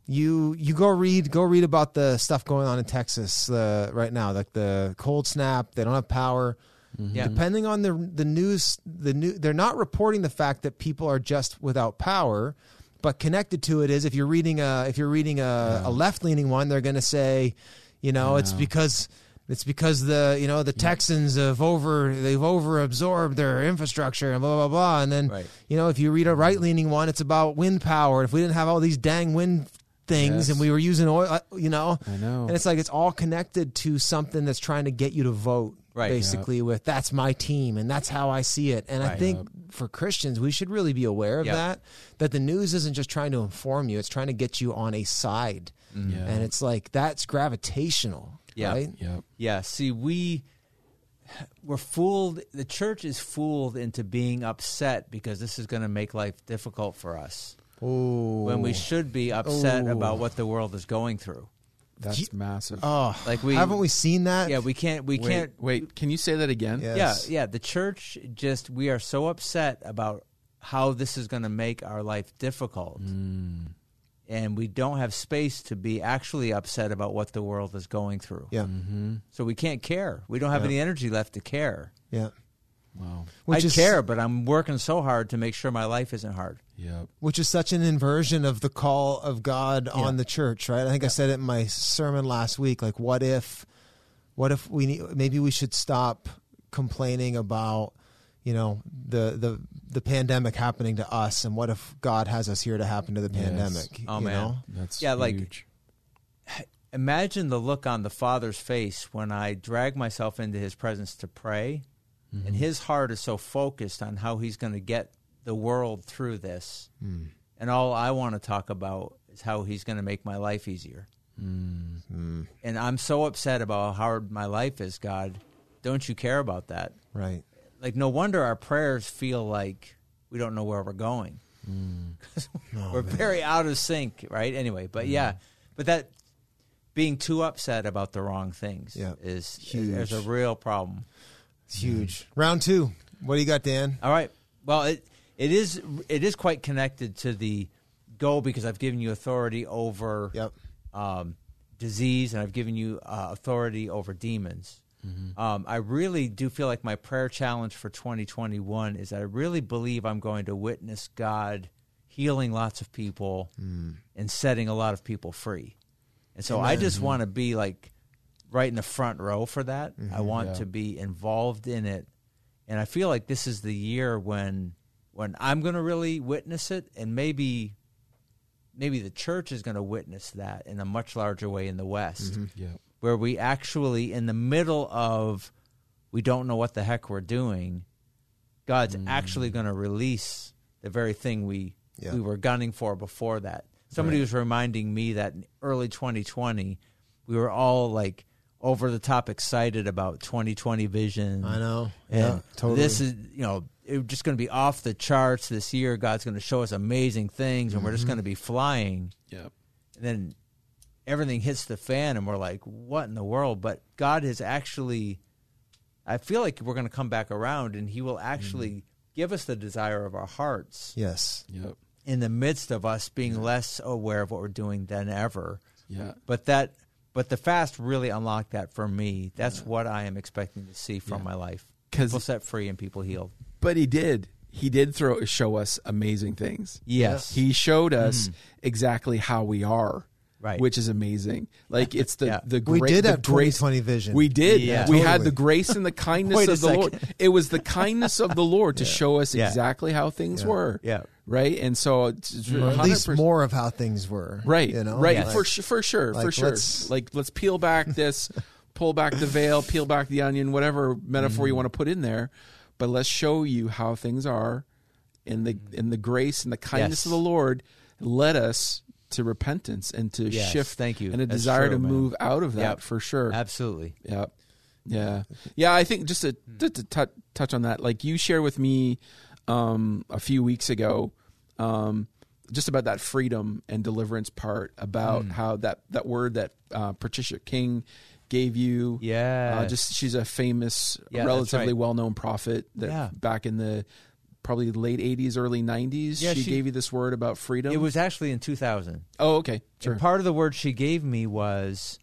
you go read about the stuff going on in Texas right now, like the cold snap. They don't have power. Mm-hmm. Yeah. Depending on the news, they're not reporting the fact that people are just without power, but connected to it is if you're reading a left-leaning one, they're going to say, you know, it's because the Texans have over absorbed their infrastructure and blah blah blah. And then you know, if you read a right leaning one, it's about wind power. If we didn't have all these dang wind things and we were using oil, you know, I know. And it's like it's all connected to something that's trying to get you to vote, basically with that's my team and that's how I see it. And I think for Christians, we should really be aware of that the news isn't just trying to inform you; it's trying to get you on a side. Yeah. And it's like that's gravitational, right? Yeah. Yeah. See, we're fooled. The church is fooled into being upset because this is going to make life difficult for us. Ooh. When we should be upset about what the world is going through. That's massive. Oh, like haven't we seen that? Yeah, we can't. Wait, can you say that again? Yes. Yeah. The church we are so upset about how this is going to make our life difficult. and we don't have space to be actually upset about what the world is going through. Yeah. Mm-hmm. So we can't care. We don't have any energy left to care. Yeah. Wow. Which I care, but I'm working so hard to make sure my life isn't hard. Yeah. Which is such an inversion of the call of God on the church, right? I think I said it in my sermon last week. Like, what if we need, maybe we should stop complaining about, you know, the pandemic happening to us, and what if God has us here to happen to the pandemic? Oh, you know? That's huge. Like, imagine the look on the Father's face when I drag myself into his presence to pray, mm-hmm. and his heart is so focused on how he's going to get the world through this, and all I want to talk about is how he's going to make my life easier. Mm-hmm. And I'm so upset about how hard my life is, God. Don't you care about that? Right. Like, no wonder our prayers feel like we don't know where we're going. We're very out of sync, right? Anyway, but but that being too upset about the wrong things is huge. There's a real problem. It's huge. Round two. What do you got, Dan? All right. Well, it is quite connected to the go, because I've given you authority over disease, and I've given you authority over demons. Mm-hmm. I really do feel like my prayer challenge for 2021 is that I really believe I'm going to witness God healing lots of people and setting a lot of people free. And so I just want to be like right in the front row for that. Mm-hmm. I want to be involved in it. And I feel like this is the year when I'm going to really witness it, and maybe the church is going to witness that in a much larger way in the West. Mm-hmm. Yeah. Where we actually, in the middle of we don't know what the heck we're doing, God's actually going to release the very thing we were gunning for before that. Somebody was reminding me that in early 2020, we were all like over the top excited about 2020 vision. I know. And this is, you know, it's just going to be off the charts this year. God's going to show us amazing things, and we're just going to be flying. Yep. And then everything hits the fan, and we're like, what in the world? But God is actually, I feel like we're going to come back around, and he will actually give us the desire of our hearts. Yes. Yep. In the midst of us being less aware of what we're doing than ever. Yeah. But the fast really unlocked that for me. That's what I am expecting to see from my life. People set free and people healed. But he did. He did show us amazing things. Yes. He showed us exactly how we are. Right. Which is amazing. Like, it's the grace. We did have 2020 vision. We did. Yeah, we had the grace and the kindness of the Lord. It was the kindness of the Lord to show us exactly how things were. Yeah. Right? And so it's or at least more of how things were. Right. You know? Right. Yeah, like, for sure. Like, for sure. Let's peel back this, pull back the veil, peel back the onion, whatever metaphor you want to put in there. But let's show you how things are in the grace and the kindness of the Lord. Let us to repentance and to shift, thank you, and a That's desire true, to man. Move out of that for sure, absolutely, yeah. I think just to touch on that, like you shared with me a few weeks ago, just about that freedom and deliverance part, about how that word that Patricia King gave you, she's a famous, relatively well-known prophet that back in the probably late 80s, early 90s, she gave you this word about freedom? It was actually in 2000. Oh, okay. Sure. And part of the word she gave me was,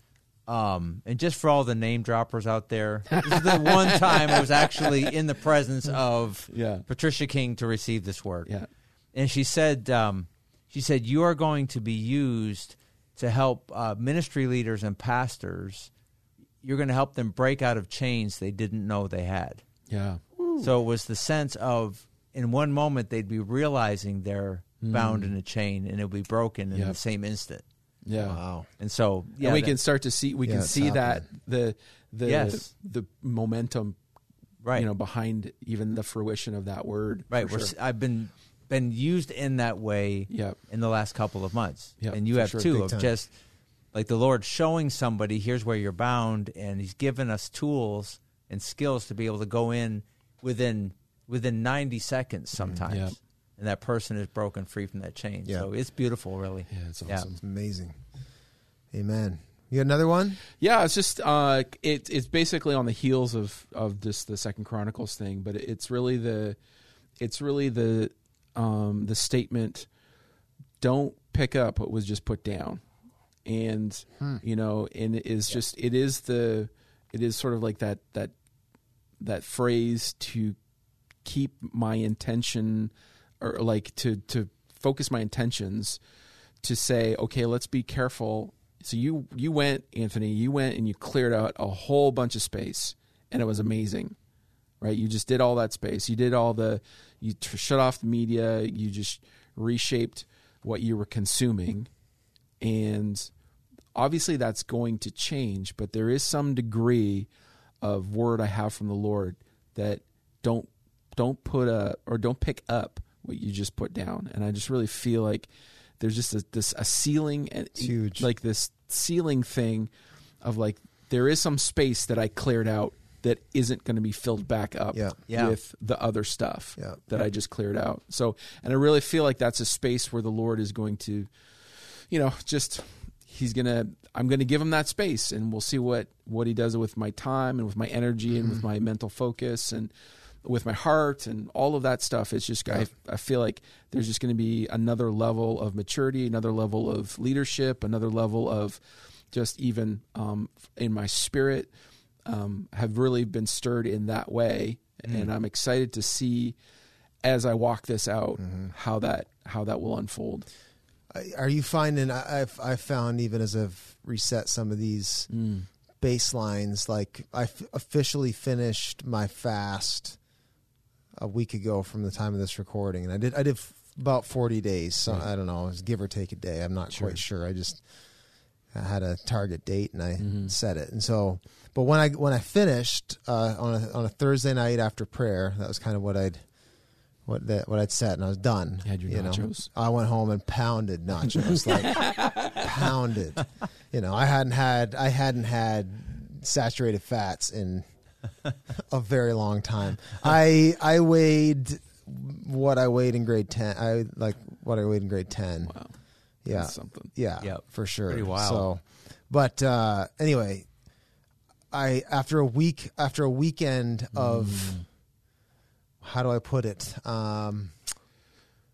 and just for all the name droppers out there, this is the one time I was actually in the presence of Patricia King to receive this word. Yeah. And she said, you are going to be used to help ministry leaders and pastors. You're going to help them break out of chains they didn't know they had. Yeah. Ooh. So it was the sense of, in one moment, they'd be realizing they're bound in a chain, and it'll be broken in the same instant. Yeah. Wow. And so and we can start to see that the momentum, right? You know, behind even the fruition of that word. Right. I've been used in that way in the last couple of months, and you have too. Of just like the Lord showing somebody, here's where you're bound, and He's given us tools and skills to be able to go in within 90 seconds sometimes. Mm, and that person is broken free from that chain. Yeah. So it's beautiful, really. Yeah, it's awesome. It's amazing. Amen. You got another one? Yeah, it's just, it's basically on the heels of this, the Second Chronicles thing, but it's really the statement, don't pick up what was just put down. And, you know, and it is just, it is sort of like that phrase to keep my intention, or like to focus my intentions to say, okay, let's be careful. So you went, Anthony, and you cleared out a whole bunch of space, and it was amazing, right? You just did all that space. You did all you shut off the media. You just reshaped what you were consuming. And obviously that's going to change, but there is some degree of word I have from the Lord that don't pick up what you just put down. And I just really feel like there's just a ceiling, and huge, like this ceiling thing of like, there is some space that I cleared out that isn't going to be filled back up with the other stuff that I just cleared out. So, and I really feel like that's a space where the Lord is going to, you know, just, I'm going to give him that space, and we'll see what he does with my time and with my energy and with my mental focus and with my heart and all of that stuff. It's just, I feel like there's just going to be another level of maturity, another level of leadership, another level of just even in my spirit, have really been stirred in that way. And I'm excited to see as I walk this out, how that will unfold. Are you finding, I've found even as I've reset some of these baselines, like I officially finished my fast a week ago from the time of this recording. And I did about 40 days. So I don't know, give or take a day. I'm not quite sure. I had a target date and I set it. And so, but when I finished on a Thursday night after prayer, that was kind of what I'd set, and I was done. You had your nachos. I went home and pounded nachos, like pounded. You know, I hadn't had saturated fats in a very long time. I weighed what I weighed in grade 10. Wow. Yeah. That's something. Yeah. Yep. For sure. Pretty wild. So, but anyway, after a weekend of how do I put it?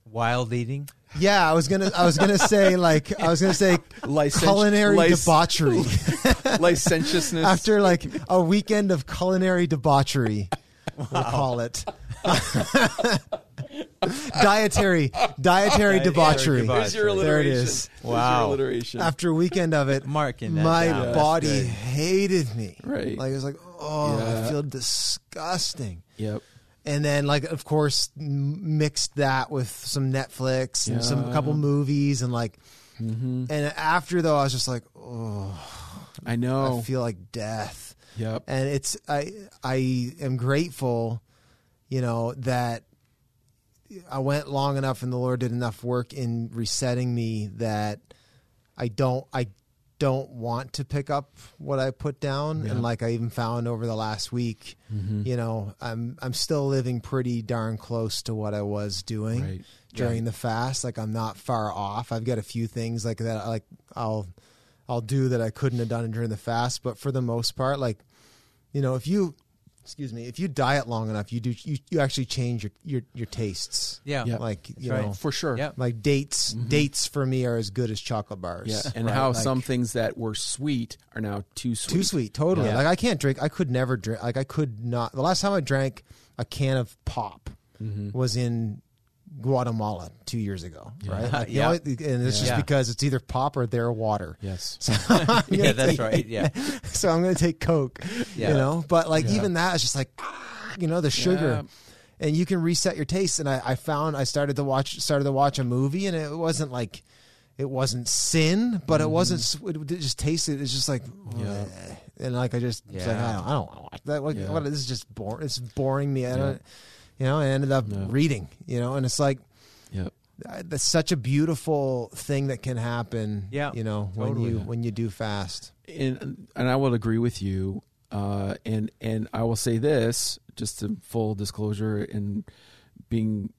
Wild eating. Yeah, I was gonna say like culinary debauchery, licentiousness. After like a weekend of culinary debauchery, we'll call it dietary debauchery. There's your alliteration. There it is. Wow. After a weekend of it, marking that my down. Body hated me. Right. Like it was like, I feel disgusting. Yep. And then, like, of course, mixed that with some Netflix and a couple movies, and like, and after though, I was just like, I know, I feel like death. Yep. And it's, I am grateful, you know, that I went long enough, and the Lord did enough work in resetting me that I don't want to pick up what I put down. Yeah. And like I even found over the last week, you know, I'm still living pretty darn close to what I was doing during the fast. Like I'm not far off. I've got a few things like that, like I'll do that I couldn't have done during the fast. But for the most part, like, you know, if you diet long enough, you actually change your tastes. Yeah. Yep. Like, you know, for sure. Yep. Like dates for me are as good as chocolate bars. Yeah. And how like, some things that were sweet are now too sweet. Too sweet. Totally. Yeah. Like I could not. The last time I drank a can of pop was in Guatemala 2 years ago, right? Like, you know, and it's just because it's either pop or their water. Yes. So that's right. Yeah. So I'm going to take Coke, you know, but like even that is just like, you know, the sugar and you can reset your taste. And I found I started to watch a movie, and it wasn't like, it wasn't sin, but it just tasted, it's just like, and like, I just was like, I don't want to watch that. Like, what, this is just boring. It's boring me. I don't, you know, I ended up reading, you know, and it's like, that's such a beautiful thing that can happen, you know, when you do fast. And I will agree with you. And I will say this, just in full disclosure, and being,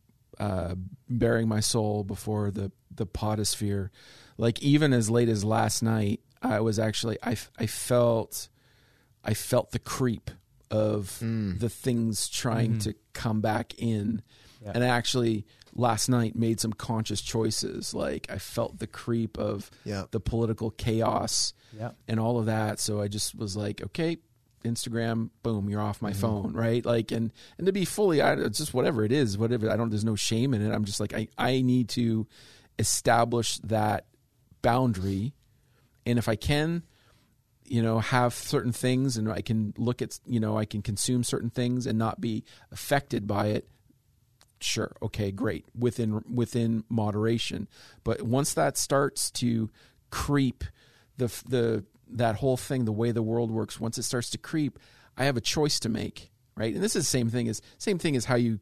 bearing my soul before the potosphere, like even as late as last night, I was actually, I felt the creep of the things trying to come back in. Yeah. And I actually last night made some conscious choices. Like I felt the creep of the political chaos and all of that. So I just was like, okay, Instagram, boom, you're off my phone. Right. Like, and to be fully, just whatever it is, whatever, there's no shame in it. I'm just like, I need to establish that boundary. And if I can, you know, have certain things and I can look at, you know, I can consume certain things and not be affected by it. Sure. Okay, great. Within moderation. But once that starts to creep that whole thing, the way the world works, once it starts to creep, I have a choice to make, right? And this is the same thing as how you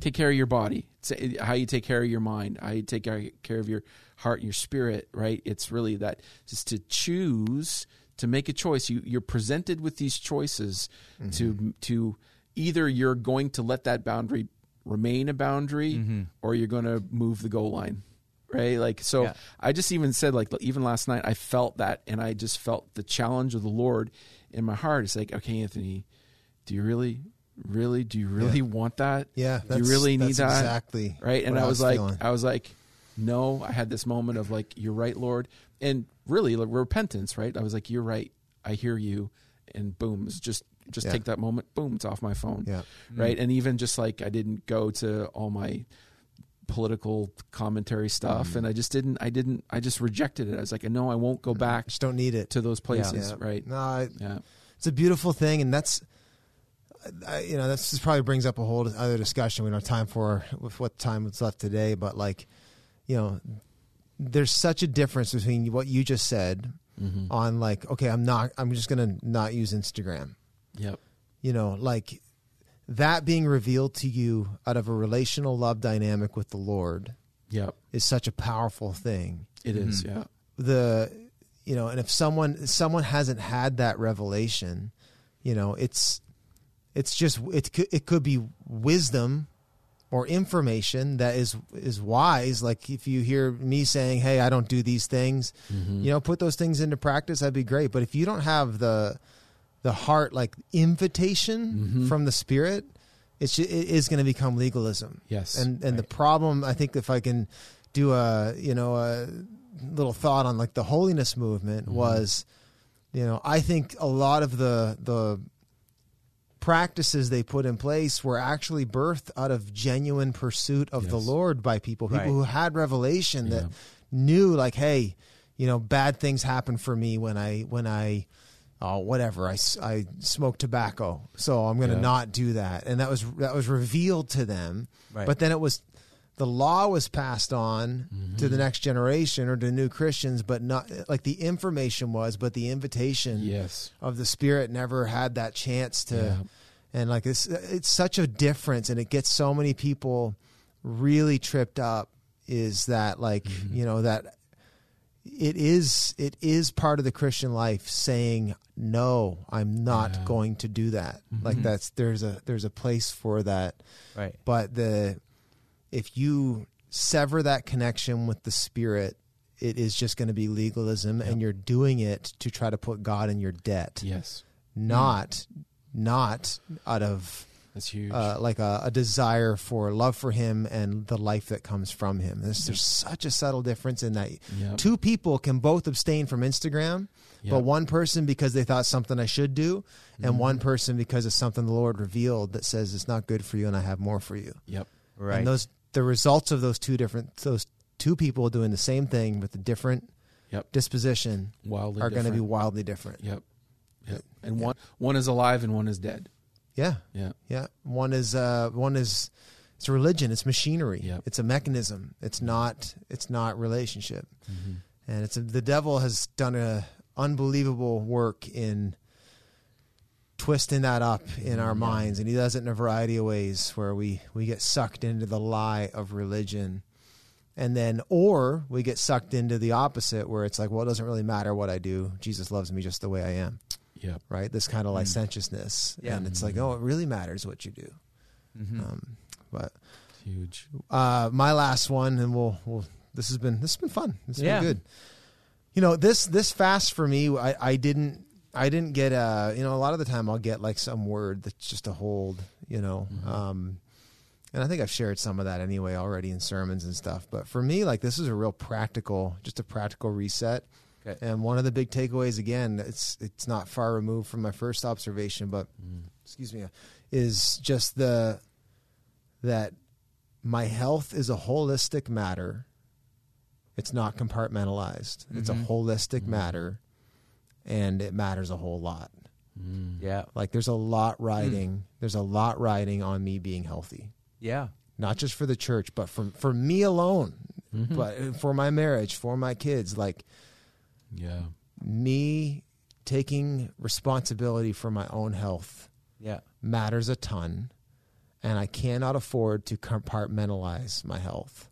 take care of your body, it's how you take care of your mind, how you take care of your heart and your spirit, right? It's really that, just to choose to make a choice. You're presented with these choices to either you're going to let that boundary remain a boundary or you're going to move the goal line. Right. Like, so I just even said, like, even last night, I felt that, and I just felt the challenge of the Lord in my heart. It's like, okay, Anthony, do you really want that? Yeah. Do you really need that? Exactly. Right. And I was like, no, I had this moment of like, you're right, Lord. And really like, repentance. Right. I was like, you're right. I hear you. And boom, it's just take that moment. Boom. It's off my phone. Yeah. Right. And even just like, I didn't go to all my political commentary stuff and I just rejected it. I was like, no, I won't go back. I just don't need it to those places. Yeah. Right. No, it's a beautiful thing. And that's probably brings up a whole other discussion. We don't have time for with what time is left today, but like, you know, there's such a difference between what you just said on like, okay, I'm just going to not use Instagram. Yep. You know, like, that being revealed to you out of a relational love dynamic with the Lord is such a powerful thing. It is, yeah. And if someone hasn't had that revelation, you know, it could be wisdom or information that is wise. Like if you hear me saying, hey, I don't do these things, you know, put those things into practice, that'd be great. But if you don't have the heart, like invitation from the Spirit, it is going to become legalism. Yes. And the problem, I think, if I can do a little thought on like the holiness movement was, you know, I think a lot of the practices they put in place were actually birthed out of genuine pursuit of the Lord by people who had revelation that knew like, hey, you know, bad things happen for me when I I smoke tobacco, so I'm going to not do that. And that was revealed to them. Right. But then the law was passed on to the next generation or to new Christians, but not like the information was, but the invitation of the Spirit never had that chance to. Yeah. And like it's such a difference, and it gets so many people really tripped up. Is that like you know that. It is part of the Christian life saying, no, I'm not going to do that. Like there's a place for that. Right. But if you sever that connection with the Spirit, it is just going to be legalism and you're doing it to try to put God in your debt. Yes. Not out of that's huge. Like a desire for love for Him and the life that comes from Him. There's such a subtle difference in that. Yep. Two people can both abstain from Instagram, but one person because they thought something I should do, and one person because it's something the Lord revealed that says it's not good for you and I have more for you. Yep. Right. And the results of those two people doing the same thing with a different disposition are going to be wildly different. Yep. And one is alive and one is dead. Yeah. One is it's a religion, it's machinery, it's a mechanism. It's not relationship. And the devil has done an unbelievable work in twisting that up in our minds, and he does it in a variety of ways where we get sucked into the lie of religion, and then or we get sucked into the opposite where it's like, well, it doesn't really matter what I do. Jesus loves me just the way I am. Yep. Right. This kind of licentiousness. Yeah. And it's like, oh, it really matters what you do. But it's huge. My last one, and we'll this has been fun. It's been good. You know, this fast for me, I didn't get a lot of the time I'll get like some word that's just a hold, you know, And I think I've shared some of that anyway already in sermons and stuff. But for me, like, this is a real practical, just a practical reset. Okay. And one of the big takeaways, again, it's not far removed from my first observation, but is just that my health is a holistic matter. It's not compartmentalized. Mm-hmm. It's a holistic matter, and it matters a whole lot. Mm. Yeah. Like, there's a lot riding. There's a lot riding on me being healthy. Yeah. Not just for the church, but for me alone, but for my marriage, for my kids, like, yeah, me taking responsibility for my own health matters a ton, and I cannot afford to compartmentalize my health.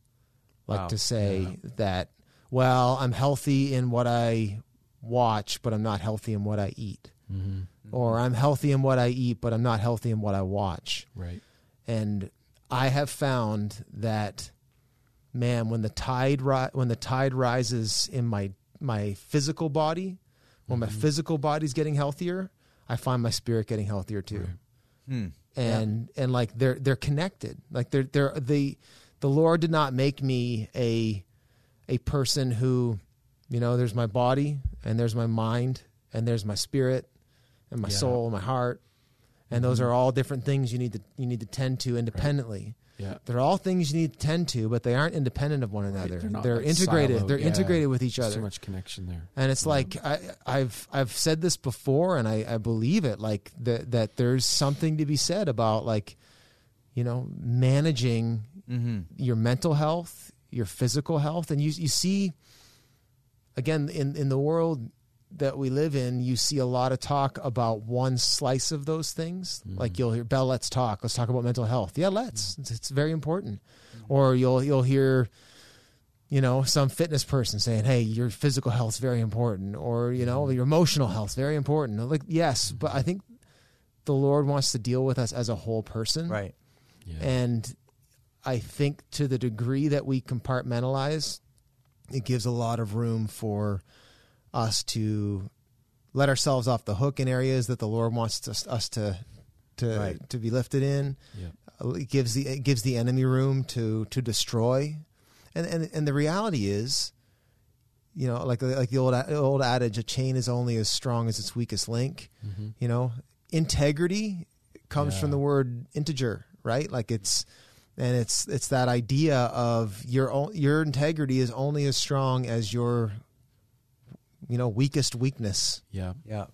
Like, to say that, well, I'm healthy in what I watch, but I'm not healthy in what I eat. Or I'm healthy in what I eat, but I'm not healthy in what I watch. Right. And I have found that, man, when the tide rises in my physical body, when my physical body's getting healthier, I find my spirit getting healthier too. Right. And like, they're connected. Like, the Lord did not make me a person who, you know, there's my body and there's my mind and there's my spirit and my soul and my heart. And those are all different things you need to tend to independently. Right. Yeah. They're all things you need to tend to, but they aren't independent of one another. Right. They're like integrated. Siloed. They're integrated with each other. There's so much connection there. And it's like, I've said this before, and I believe it, like, that there's something to be said about, like, you know, managing your mental health, your physical health. And you see, again, in the world that we live in, you see a lot of talk about one slice of those things. Like, you'll hear, Bell, let's talk. Let's talk about mental health. Yeah, let's. It's very important. Or you'll hear, you know, some fitness person saying, hey, your physical health's very important. Or, you know, your emotional health's very important. Like, yes, but I think the Lord wants to deal with us as a whole person. Right. Yeah. And I think to the degree that we compartmentalize, it gives a lot of room for us to let ourselves off the hook in areas that the Lord wants us to be lifted in. Yeah. It gives the enemy room to destroy. And the reality is, you know, like the old adage, a chain is only as strong as its weakest link. You know, integrity comes from the word integer, right? Like, it's that idea of your integrity is only as strong as your, you know, weakest weakness. Yeah. Yeah.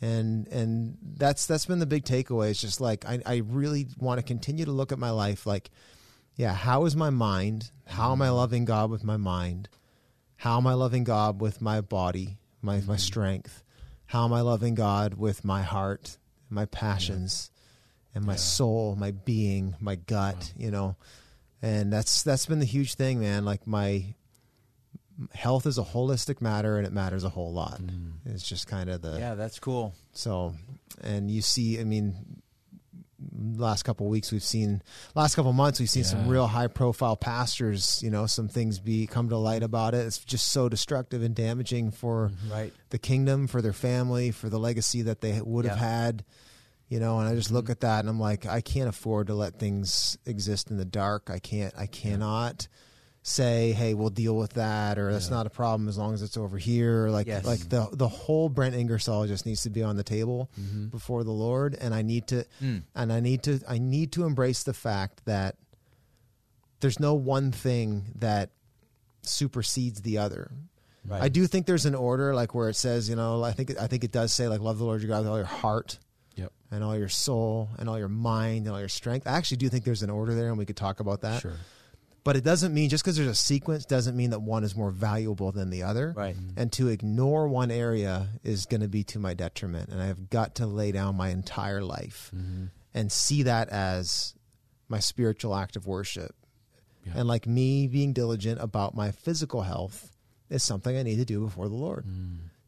And that's been the big takeaway. It's just like, I really want to continue to look at my life. Like, yeah, how is my mind? How am I loving God with my mind? How am I loving God with my body, my strength? How am I loving God with my heart, my passions, and my soul, my being, my gut, you know? And that's been the huge thing, man. Like, my health is a holistic matter, and it matters a whole lot. It's just kind of the... Yeah, that's cool. So, and you see, I mean, last couple months, we've seen some real high-profile pastors, you know, some things come to light about it. It's just so destructive and damaging for the kingdom, for their family, for the legacy that they would have had, you know, and I just look at that, and I'm like, I can't afford to let things exist in the dark. I cannot... say, hey, we'll deal with that, or that's not a problem as long as it's over here. Like, like the whole Brent Ingersoll just needs to be on the table before the Lord. And I need to embrace the fact that there's no one thing that supersedes the other. Right. I do think there's an order, like where it says, you know, I think it does say, like, love the Lord your God with all your heart and all your soul and all your mind and all your strength. I actually do think there's an order there, and we could talk about that. Sure. But it doesn't mean, just because there's a sequence, doesn't mean that one is more valuable than the other. Right. And to ignore one area is going to be to my detriment. And I've got to lay down my entire life and see that as my spiritual act of worship. Yeah. And like, me being diligent about my physical health is something I need to do before the Lord.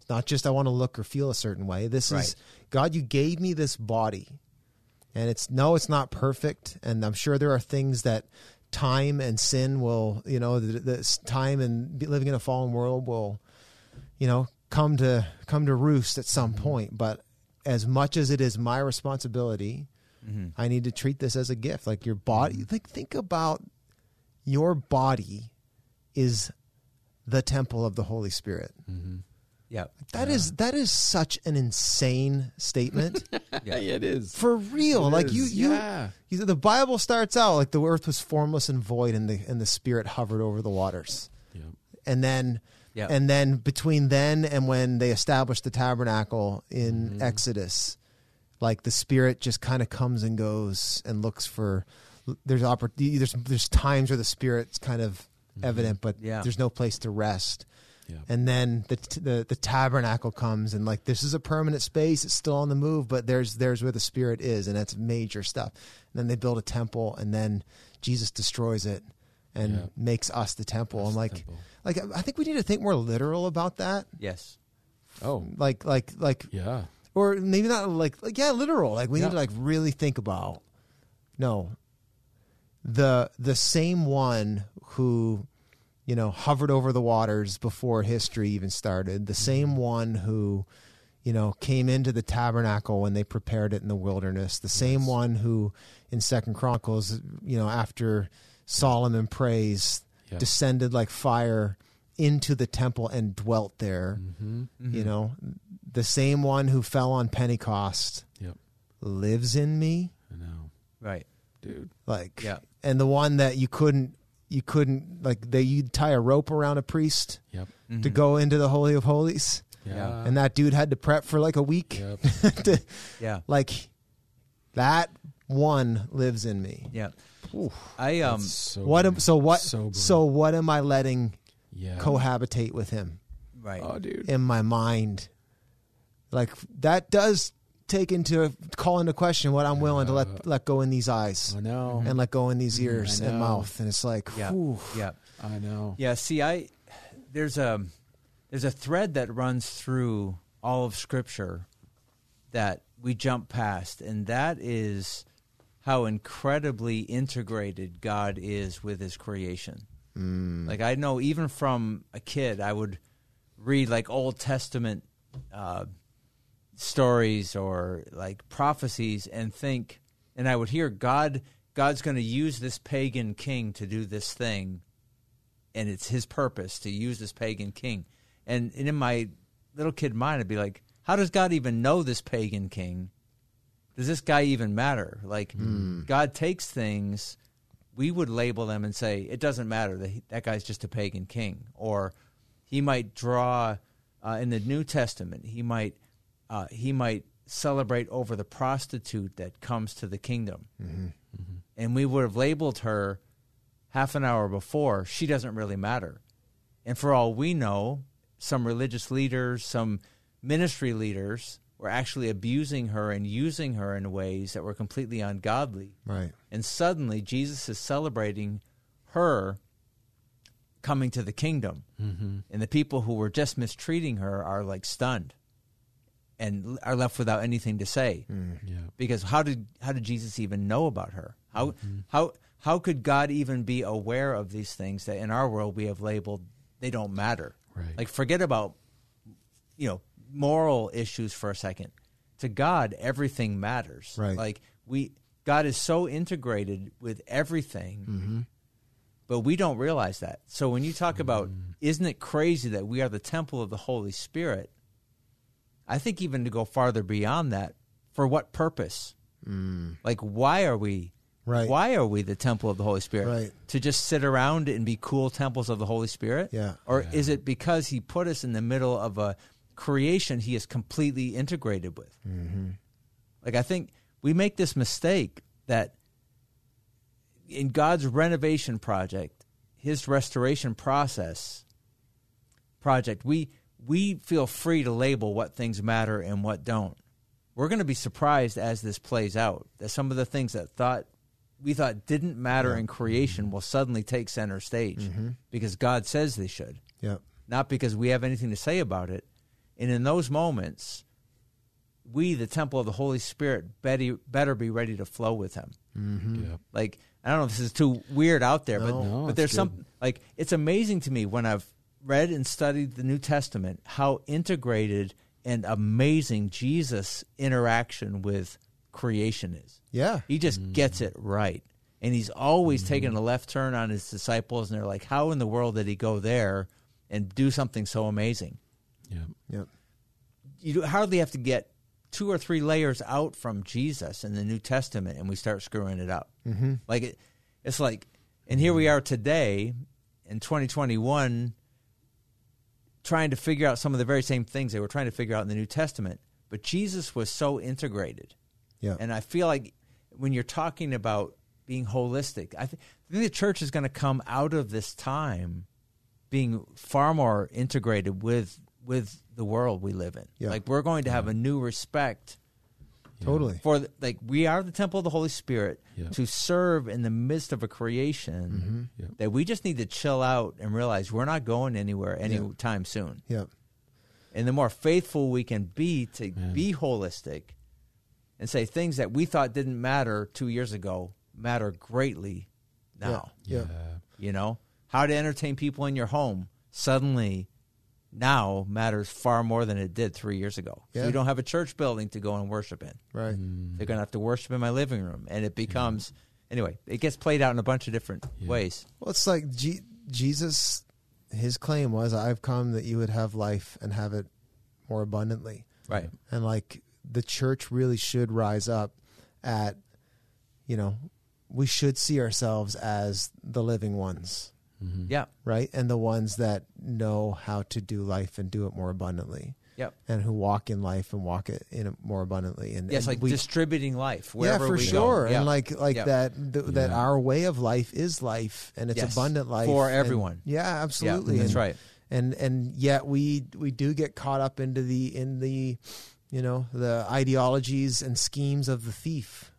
It's not just I want to look or feel a certain way. This is, God, you gave me this body. And it's not perfect. And I'm sure there are things that... time and sin will, you know, the time and living in a fallen world will, you know, come to roost at some point. But as much as it is my responsibility Mm-hmm. I need to treat this as a gift. Like your body, like think about your body is the temple of the Holy Spirit. Mm-hmm. Yeah. That is such an insane statement. Yeah, it is. For real. It like is. You the Bible starts out like the earth was formless and void and the Spirit hovered over the waters. Yep. And then between then and when they established the tabernacle in mm-hmm. Exodus, like the Spirit just kind of comes and goes and looks for there's times where the Spirit's kind of evident, but there's no place to rest. Yeah. And then the tabernacle comes, and like this is a permanent space. It's still on the move, but there's where the Spirit is, and that's major stuff. And then they build a temple, and then Jesus destroys it and makes us the temple. That's and like I think we need to think more literal about that. Yes. Oh. Like. Or maybe not like literal. Like we need to like really think about. No. The same one who. You know, hovered over the waters before history even started. The same one who, you know, came into the tabernacle when they prepared it in the wilderness. The same one who, in Second Chronicles, you know, after Solomon prays, descended like fire into the temple and dwelt there. Mm-hmm. Mm-hmm. You know, the same one who fell on Pentecost lives in me. I know. Right. Dude. Like, and the one that you couldn't like you'd tie a rope around a priest to go into the Holy of Holies. Yeah. And that dude had to prep for like a week. Yep. Like that one lives in me. Yeah. Oof. So what am I letting cohabitate with him? Right. Oh, dude. In my mind. Like that does call into question what I'm willing to let go in these eyes. I know. And let go in these ears and mouth. And it's like, I know. Yeah. See, there's a thread that runs through all of Scripture that we jump past. And that is how incredibly integrated God is with his creation. Mm. Like I know even from a kid, I would read like Old Testament, stories or like prophecies and think, and I would hear God's going to use this pagan king to do this thing, and it's his purpose to use this pagan king. And in my little kid mind, I'd be like, how does God even know this pagan king? Does this guy even matter? Like God takes things, we would label them and say, it doesn't matter, that guy's just a pagan king. Or he might draw, in the New Testament, he might celebrate over the prostitute that comes to the kingdom. Mm-hmm. Mm-hmm. And we would have labeled her half an hour before. She doesn't really matter. And for all we know, some religious leaders, some ministry leaders were actually abusing her and using her in ways that were completely ungodly. Right. And suddenly Jesus is celebrating her coming to the kingdom. Mm-hmm. And the people who were just mistreating her are like stunned. And are left without anything to say, because how did Jesus even know about her? How could God even be aware of these things that in our world we have labeled they don't matter? Right. Like forget about moral issues for a second. To God, everything matters. Right. Like God is so integrated with everything, but we don't realize that. So when you talk about, isn't it crazy that we are the temple of the Holy Spirit? I think even to go farther beyond that, for what purpose? Mm. Like, why are we? Right. Why are we the temple of the Holy Spirit? Right. To just sit around and be cool temples of the Holy Spirit? Yeah. Or is it because he put us in the middle of a creation he is completely integrated with? Mm-hmm. Like, I think we make this mistake that in God's renovation project, his restoration project, we feel free to label what things matter and what don't. We're going to be surprised as this plays out that some of the things that we thought didn't matter in creation will suddenly take center stage because God says they should, not because we have anything to say about it. And in those moments, we, the temple of the Holy Spirit, better be ready to flow with him. Mm-hmm. Yeah. Like, I don't know if this is too weird out there, but there's some, like, it's amazing to me when I've read and studied the New Testament, how integrated and amazing Jesus' interaction with creation is. Yeah. He just gets it right. And he's always taking a left turn on his disciples, and they're like, how in the world did he go there and do something so amazing? Yeah. Yep. You hardly have to get 2 or 3 layers out from Jesus in the New Testament, and we start screwing it up. Mm-hmm. Like it's like, and here we are today in 2021 trying to figure out some of the very same things they were trying to figure out in the New Testament. But Jesus was so integrated. Yeah. And I feel like when you're talking about being holistic, I think the church is going to come out of this time being far more integrated with the world we live in. Yeah. Like we're going to have a new respect. Yeah. Totally. For like we are the temple of the Holy Spirit to serve in the midst of a creation that we just need to chill out and realize we're not going anywhere anytime soon. Yeah. And the more faithful we can be to be holistic and say things that we thought didn't matter 2 years ago matter greatly now. Yeah. You know, how to entertain people in your home suddenly now matters far more than it did 3 years ago. Yeah. So you don't have a church building to go and worship in. Right. They're going to have to worship in my living room. And it becomes, anyway, it gets played out in a bunch of different ways. Well, it's like Jesus, his claim was, I've come that you would have life and have it more abundantly. Right. And like the church really should rise up at, you know, we should see ourselves as the living ones. Mm-hmm. Yeah. Right? And the ones that know how to do life and do it more abundantly. Yep. And who walk in life and walk it in more abundantly. And yes, and like distributing life wherever we go. Yeah, for sure. Yeah. And like that our way of life is life, and it's abundant life. For everyone. And, yeah, absolutely. Yeah, that's right. And yet we do get caught up into the ideologies and schemes of the thief.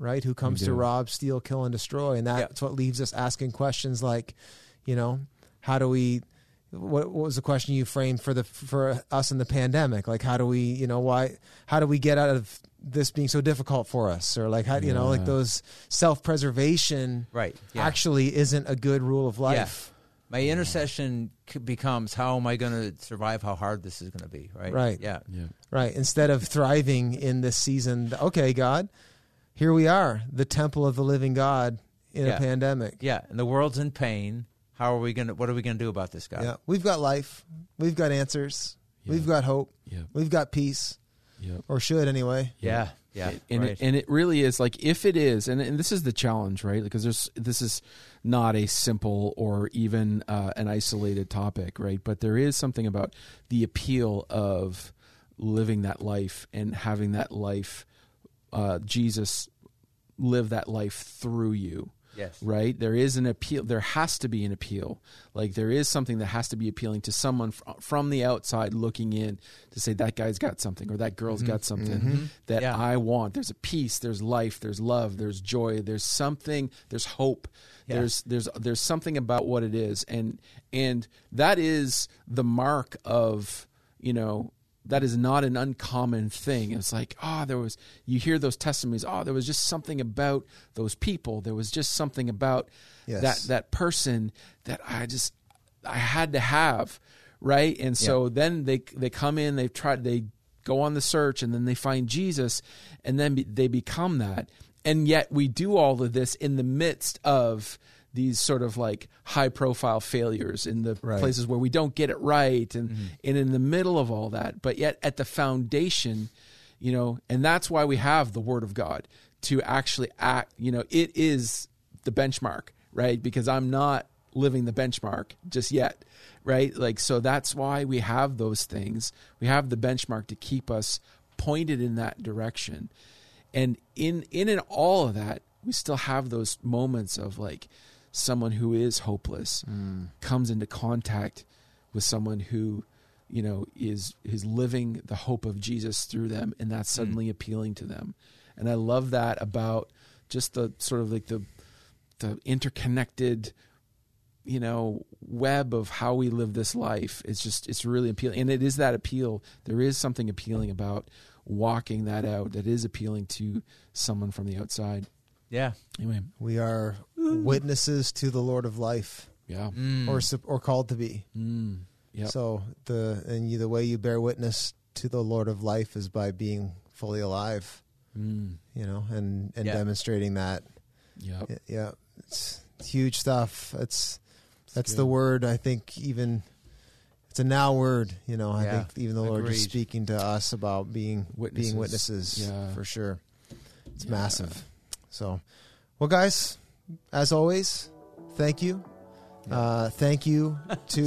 Right? Who comes to rob, steal, kill, and destroy. And that's what leaves us asking questions like, you know, how do we, what was the question you framed for us in the pandemic? Like, how do we, you know, how do we get out of this being so difficult for us? Or like, how, you know, like those self-preservation actually isn't a good rule of life. Yeah. My intercession becomes, how am I going to survive how hard this is going to be? Right. Right. Yeah. Yeah. Right. Instead of thriving in this season. Okay, God, here we are, the temple of the living God in a pandemic. Yeah, and the world's in pain. What are we going to do about this, God? Yeah, we've got life. We've got answers. Yeah. We've got hope. Yeah. We've got peace. Yeah. Or should, anyway. Yeah, yeah. It really is, like, if it is, and this is the challenge, right? Because this is not a simple or even an isolated topic, right? But there is something about the appeal of living that life and having that life, Jesus live that life through you. Yes. Right? There is an appeal. There has to be an appeal. Like there is something that has to be appealing to someone from the outside looking in to say that guy's got something or that girl's got something that I want. There's a peace, there's life, there's love, there's joy, there's something, there's hope. Yeah. There's something about what it is. And that is the mark of, you know, that is not an uncommon thing. It's like, you hear those testimonies. Oh, there was just something about those people. There was just something about that person that I had to have. Right. And so then they come in, they go on the search, and then they find Jesus, and then they become that. And yet we do all of this in the midst of these sort of like high profile failures in the places where we don't get it right. And, and in the middle of all that, but yet at the foundation, you know, and that's why we have the Word of God to actually act, you know, it is the benchmark, right? Because I'm not living the benchmark just yet, right? Like, so that's why we have those things. We have the benchmark to keep us pointed in that direction. And in all of that, we still have those moments of like, someone who is hopeless comes into contact with someone who, you know, is living the hope of Jesus through them, and that's suddenly appealing to them. And I love that about just the sort of like the interconnected, you know, web of how we live this life. It's really appealing. And it is that appeal. There is something appealing about walking that out that is appealing to someone from the outside. Yeah. Anyway, we are witnesses to the Lord of life. Yeah. Or called to be. Yeah. So the way you bear witness to the Lord of life is by being fully alive. you know, and demonstrating that. Yeah. It's huge stuff. That's good. The word, I think, even it's a now word, you know, I think even the Lord is speaking to us about being witnesses for sure. It's massive. So, well, guys, as always, thank you. Thank you to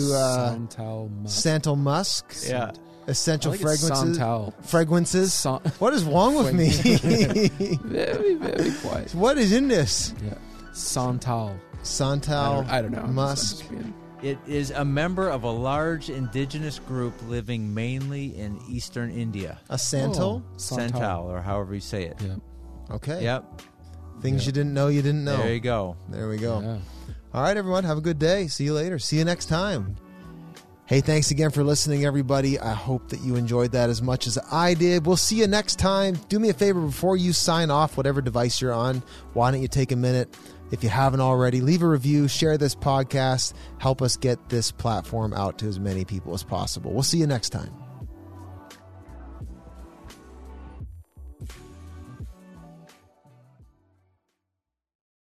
Santal Musk. Yeah. Essential fragrances. Fragrances. What is wrong with me? Very, very quiet. What is in this? Yeah. Santal. I don't know. Musk. It is a member of a large indigenous group living mainly in eastern India. A Santal? Oh, Santal, or however you say it. Yeah. Okay. Yep. Things you didn't know you didn't know. There you go. There we go. Yeah. All right, everyone. Have a good day. See you later. See you next time. Hey, thanks again for listening, everybody. I hope that you enjoyed that as much as I did. We'll see you next time. Do me a favor before you sign off, whatever device you're on. Why don't you take a minute? If you haven't already, leave a review, share this podcast, help us get this platform out to as many people as possible. We'll see you next time.